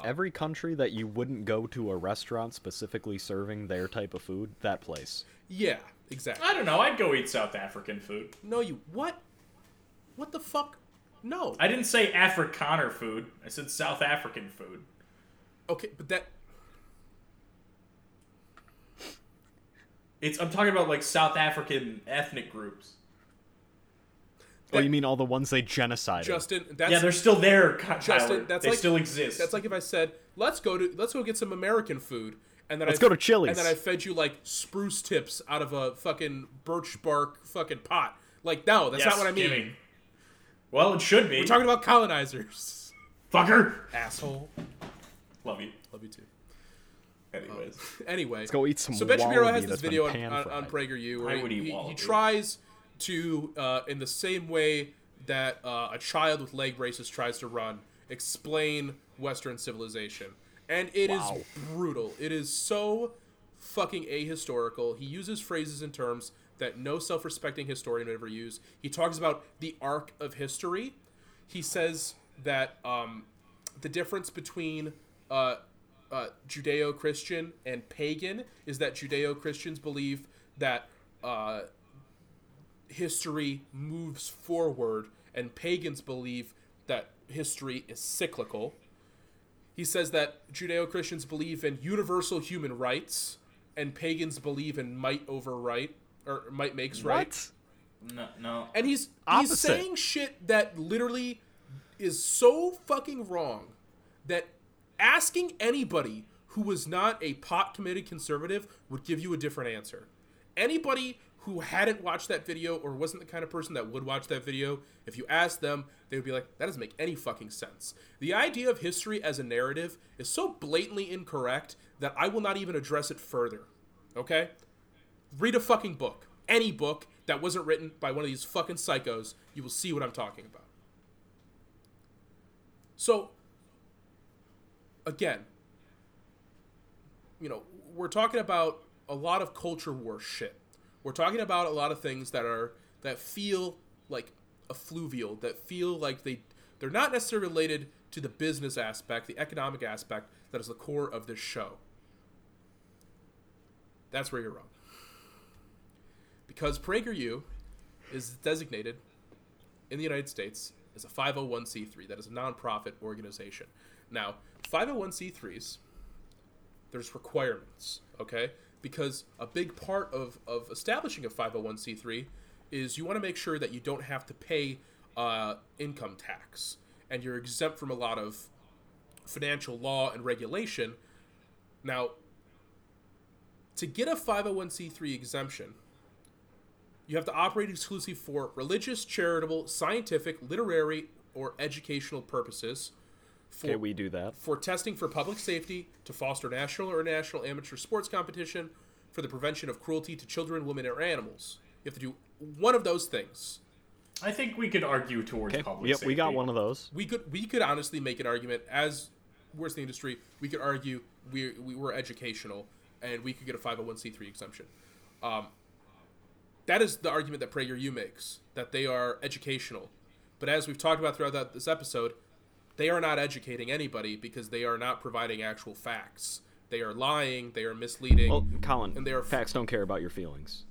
Every country that you wouldn't go to a restaurant specifically serving their type of food, that place. Yeah, exactly. I don't know. I'd go eat South African food. No, you... What? What the fuck? No. I didn't say Afrikaner food. I said South African food. Okay, but that... I'm talking about, like, South African ethnic groups. Oh, you mean all the ones they genocided? Justin, that's... Yeah, they're still there, Tyler. They still exist. That's like if I said, let's go get some American food. And then let's go to Chili's. And then I fed you, like, spruce tips out of a fucking birch bark fucking pot. Like, no, that's not what I mean. Giving. Well, it should be. We're talking about colonizers. Fucker. Asshole. Love you. Love you, too. Anyways. Let's go eat some wallaby. So Ben Shapiro has this video on PragerU where he tries to, in the same way that a child with leg braces tries to run, explain Western civilization. And it is brutal. It is so fucking ahistorical. He uses phrases and terms that no self-respecting historian would ever use. He talks about the arc of history. He says that the difference between... Judeo-Christian and pagan is that Judeo-Christians believe that history moves forward, and pagans believe that history is cyclical. He says that Judeo-Christians believe in universal human rights, and pagans believe in might over right, or might makes right. No. And he's saying shit that literally is so fucking wrong that asking anybody who was not a pot-committed conservative would give you a different answer. Anybody who hadn't watched that video or wasn't the kind of person that would watch that video, if you asked them, they would be like, that doesn't make any fucking sense. The idea of history as a narrative is so blatantly incorrect that I will not even address it further. Okay? Read a fucking book. Any book that wasn't written by one of these fucking psychos, you will see what I'm talking about. So... Again, you know, we're talking about a lot of culture war shit. We're talking about a lot of things that feel like effluvial, that feel like they're not necessarily related to the business aspect, the economic aspect that is the core of this show. That's where you're wrong. Because PragerU is designated in the United States as a 501c3, that is a nonprofit organization. Now, 501c3s, there's requirements, okay? Because a big part of establishing a 501c3 is you want to make sure that you don't have to pay income tax, and you're exempt from a lot of financial law and regulation. Now, to get a 501c3 exemption, you have to operate exclusively for religious, charitable, scientific, literary, or educational purposes. Okay, we do that. For testing for public safety, to foster national or international amateur sports competition, for the prevention of cruelty to children, women, or animals. You have to do one of those things. I think we could argue towards public safety. Yep, we got one of those. We could honestly make an argument, as Worst in the Industry, we could argue we were educational, and we could get a 501c3 exemption. That is the argument that PragerU makes, that they are educational. But as we've talked about throughout this episode... They are not educating anybody because they are not providing actual facts. They are lying. They are misleading. Well, Colin, and they are facts don't care about your feelings.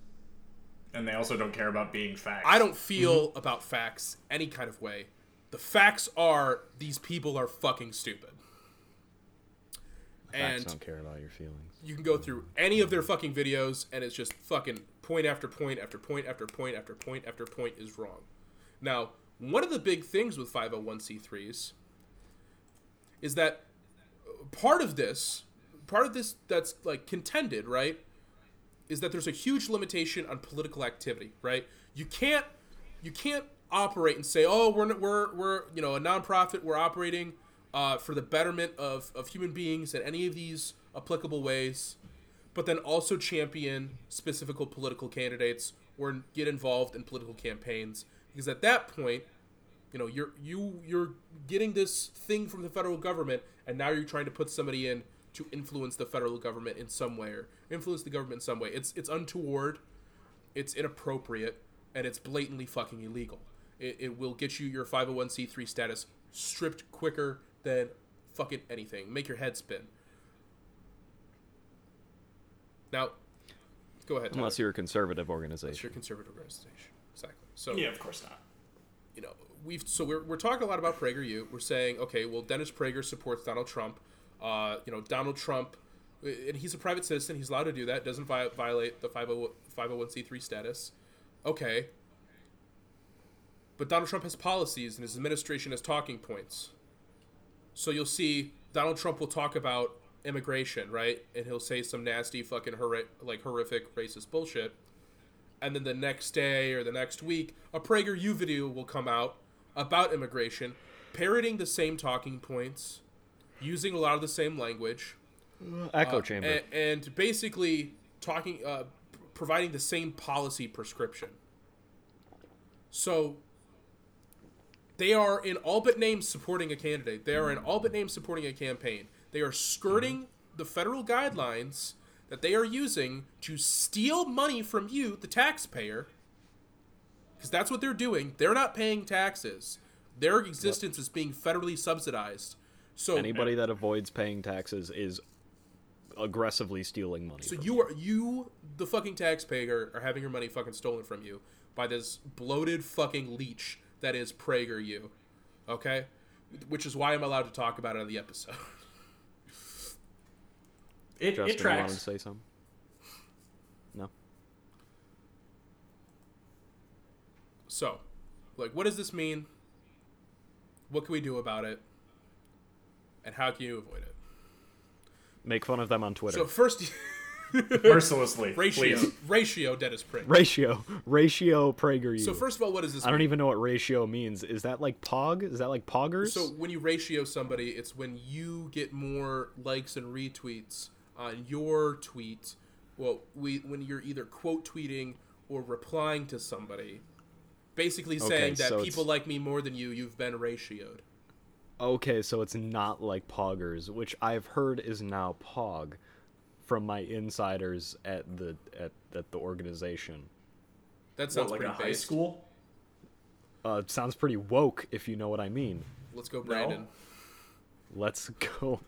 And they also don't care about being facts. I don't feel about facts any kind of way. The facts are these people are fucking stupid. Facts and don't care about your feelings. You can go through any of their fucking videos, and it's just fucking point after point after point after point after point after point is wrong. Now, one of the big things with 501c3s... is that part of this that's like contended, right, is that there's a huge limitation on political activity, right? You can't operate and say, oh, we're you know, a nonprofit, we're operating for the betterment of human beings in any of these applicable ways, but then also champion specific political candidates or get involved in political campaigns, because at that point, you know, you're getting this thing from the federal government, and now you're trying to put somebody in to influence the federal government in some way, or influence the government in some way. It's untoward, it's inappropriate, and it's blatantly fucking illegal. It will get you your 501c3 status stripped quicker than fucking anything. Make your head spin. Now, go ahead. Unless you're a conservative organization. Unless you're a conservative organization. Exactly. So yeah, of course not. You know, we're talking a lot about PragerU. We're saying, okay, well, Dennis Prager supports Donald Trump. You know, Donald Trump, and he's a private citizen. He's allowed to do that. Doesn't violate the 501c3 status. Okay. But Donald Trump has policies and his administration has talking points. So you'll see Donald Trump will talk about immigration, right? And he'll say some nasty fucking horrific racist bullshit. And then the next day or the next week, a PragerU video will come out about immigration, parroting the same talking points, using a lot of the same language. Echo chamber. And basically talking, providing the same policy prescription. So they are in all but name supporting a candidate. They are in all but name supporting a campaign. They are skirting the federal guidelines that they are using to steal money from you, the taxpayer, because that's what they're doing. They're not paying taxes. Their existence is being federally subsidized. So anybody that avoids paying taxes is aggressively stealing money. So you, the fucking taxpayer, are having your money fucking stolen from you by this bloated fucking leech that is PragerU, okay? Which is why I'm allowed to talk about it on the episode. Justin, it tracks. You want to say something? No. So, like, what does this mean? What can we do about it? And how can you avoid it? Make fun of them on Twitter. So first, mercilessly, ratio Dennis Prager. Ratio PragerU. So first of all, what does this mean? I don't even know what ratio means. Is that like pog? Is that like poggers? So when you ratio somebody, it's when you get more likes and retweets on your tweet. Well, when you're either quote tweeting or replying to somebody, basically saying people like me more than you, you've been ratioed. Okay, so it's not like poggers, which I've heard is now pog from my insiders at the organization. That sounds like pretty a high school. It sounds pretty woke, if you know what I mean. Let's go, Brandon. No. Let's go.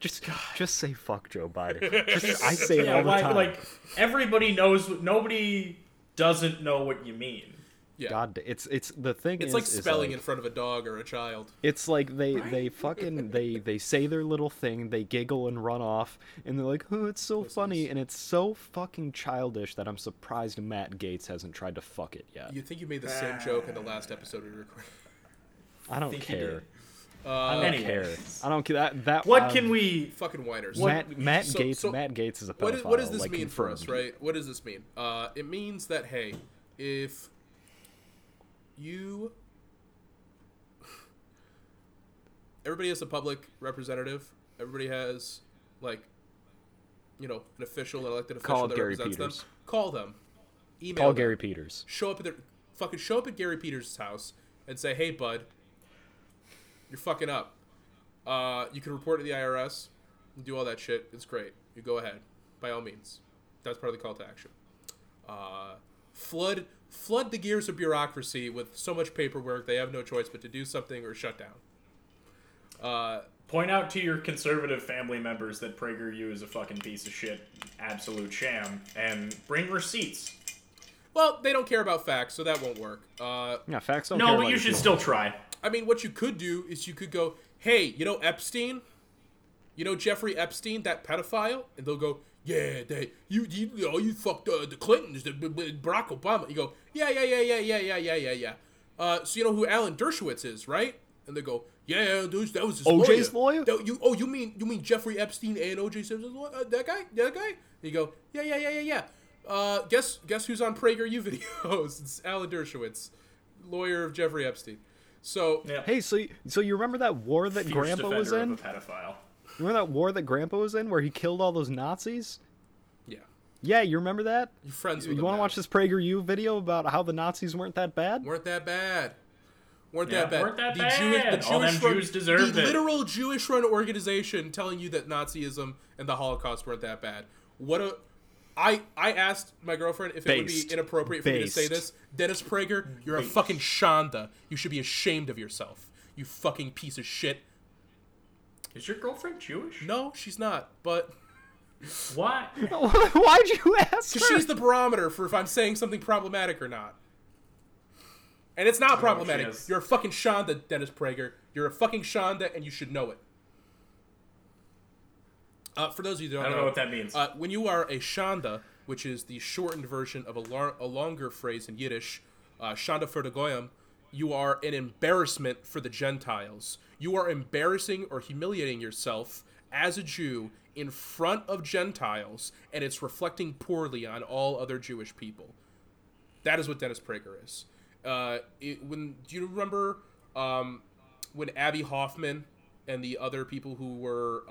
Just say fuck Joe Biden. I say it all the time. Like, everybody knows. Nobody doesn't know what you mean. Yeah. God, it's the thing. It's like spelling in front of a dog or a child. It's like they fucking they say their little thing, they giggle and run off, and they're like, oh, it's so funny, and it's so fucking childish that I'm surprised Matt Gaetz hasn't tried to fuck it yet. You think you made the same joke in the last episode we recorded? I don't care. I don't care. That what can we fucking whiners? Matt Gaetz is a pedophile. What does this mean for us, right? What does this mean? It means that hey, if everybody has a public representative. Everybody has, like, you know, an official, an elected official that represents them. Call them. Email them. Call Gary Peters. Show up at Gary Peters' house and say, hey, bud, you're fucking up. You can report to the IRS and do all that shit. It's great. You go ahead. By all means. That's part of the call to action. Flood the gears of bureaucracy with so much paperwork they have no choice but to do something or shut down. Point out to your conservative family members that PragerU is a fucking piece of shit, absolute sham, and bring receipts. Well, they don't care about facts, so that won't work. Yeah, facts don't care. No, but you should still try. I mean, what you could do is you could go, hey, you know Epstein? You know Jeffrey Epstein, that pedophile? And they'll go, yeah, you fucked the Clintons, Barack Obama. You go, yeah. So you know who Alan Dershowitz is, right? And they go, yeah, dude, that was his OJ's lawyer. You mean Jeffrey Epstein and OJ Simpson's lawyer? That guy. And you go, yeah. Guess who's on PragerU videos? It's Alan Dershowitz, lawyer of Jeffrey Epstein. So yeah. Hey, so you remember that war that Grandpa was in? Of a pedophile. Remember that war that Grandpa was in where he killed all those Nazis? Yeah. Yeah, you remember that? You're friends with him. You want to watch this PragerU video about how the Nazis weren't that bad? weren't that bad. The Jews deserved it. The literal Jewish-run organization telling you that Nazism and the Holocaust weren't that bad. I asked my girlfriend if it would be inappropriate for me to say this. Dennis Prager, you're a fucking Shonda. You should be ashamed of yourself. You fucking piece of shit. Is your girlfriend Jewish? No, she's not, but... Why? Why'd you ask her? Because she's the barometer for if I'm saying something problematic or not. And it's not problematic. Oh, you're a fucking Shonda, Dennis Prager. You're a fucking Shonda, and you should know it. For those of you who don't know what that means. When you are a Shonda, which is the shortened version of a longer phrase in Yiddish, Shonda für die Goyim, you are an embarrassment for the Gentiles. You are embarrassing or humiliating yourself as a Jew in front of Gentiles, and it's reflecting poorly on all other Jewish people. That is what Dennis Prager is. Do you remember when Abby Hoffman and the other people who were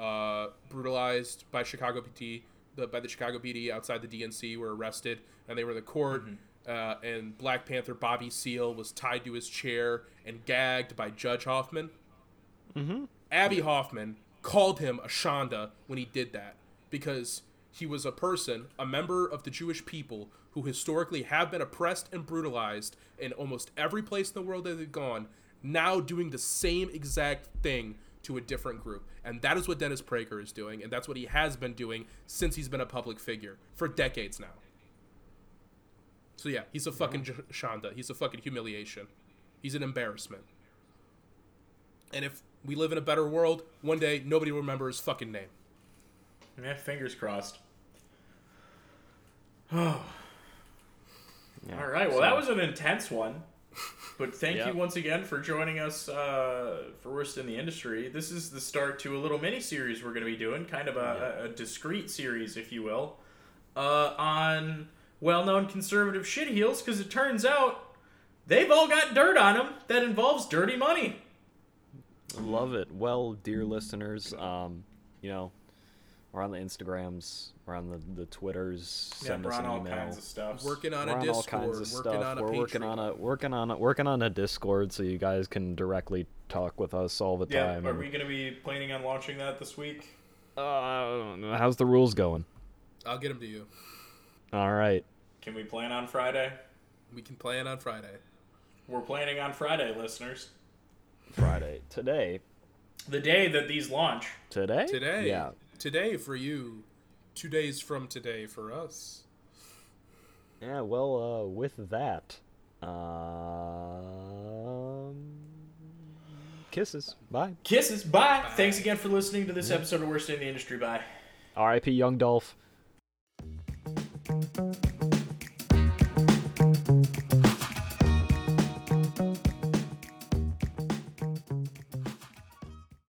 brutalized by Chicago PD, by the Chicago PD outside the DNC were arrested, and they were in the court, and Black Panther Bobby Seale was tied to his chair and gagged by Judge Hoffman? Mm-hmm. Abby Hoffman called him a Shonda when he did that, because he was a person, a member of the Jewish people, who historically have been oppressed and brutalized in almost every place in the world that they've gone, now doing the same exact thing to a different group. And that is what Dennis Prager is doing, and that's what he has been doing since he's been a public figure for decades now. So yeah, he's a fucking Shonda. He's a fucking humiliation. He's an embarrassment. And if we live in a better world, one day nobody will remember his fucking name. Yeah, fingers crossed. Oh. Yeah, all right, well, that was an intense one. But thank you once again for joining us for Worst in the Industry. This is the start to a little mini-series we're going to be doing, kind of a discreet series, if you will, on well-known conservative shitheels, because it turns out they've all got dirt on them that involves dirty money. Love it. Well, dear listeners, we're on the Instagrams, we're on the Twitters, send us an email. We're on all kinds of stuff. Working on a Discord, working on a Patreon. We're working on a Discord so you guys can directly talk with us all the time. Are we going to be planning on launching that this week? I don't know. How's the rules going? I'll get them to you. All right. Can we plan on Friday? We can plan on Friday. We're planning on Friday, listeners. Friday. Today. The day that these launch. Today? Today. Yeah. Today for you, 2 days from today for us. Yeah, well, with that, kisses. Bye. Kisses. Bye. Bye. Thanks again for listening to this episode of Worst in the Industry. Bye. R.I.P. Young Dolph.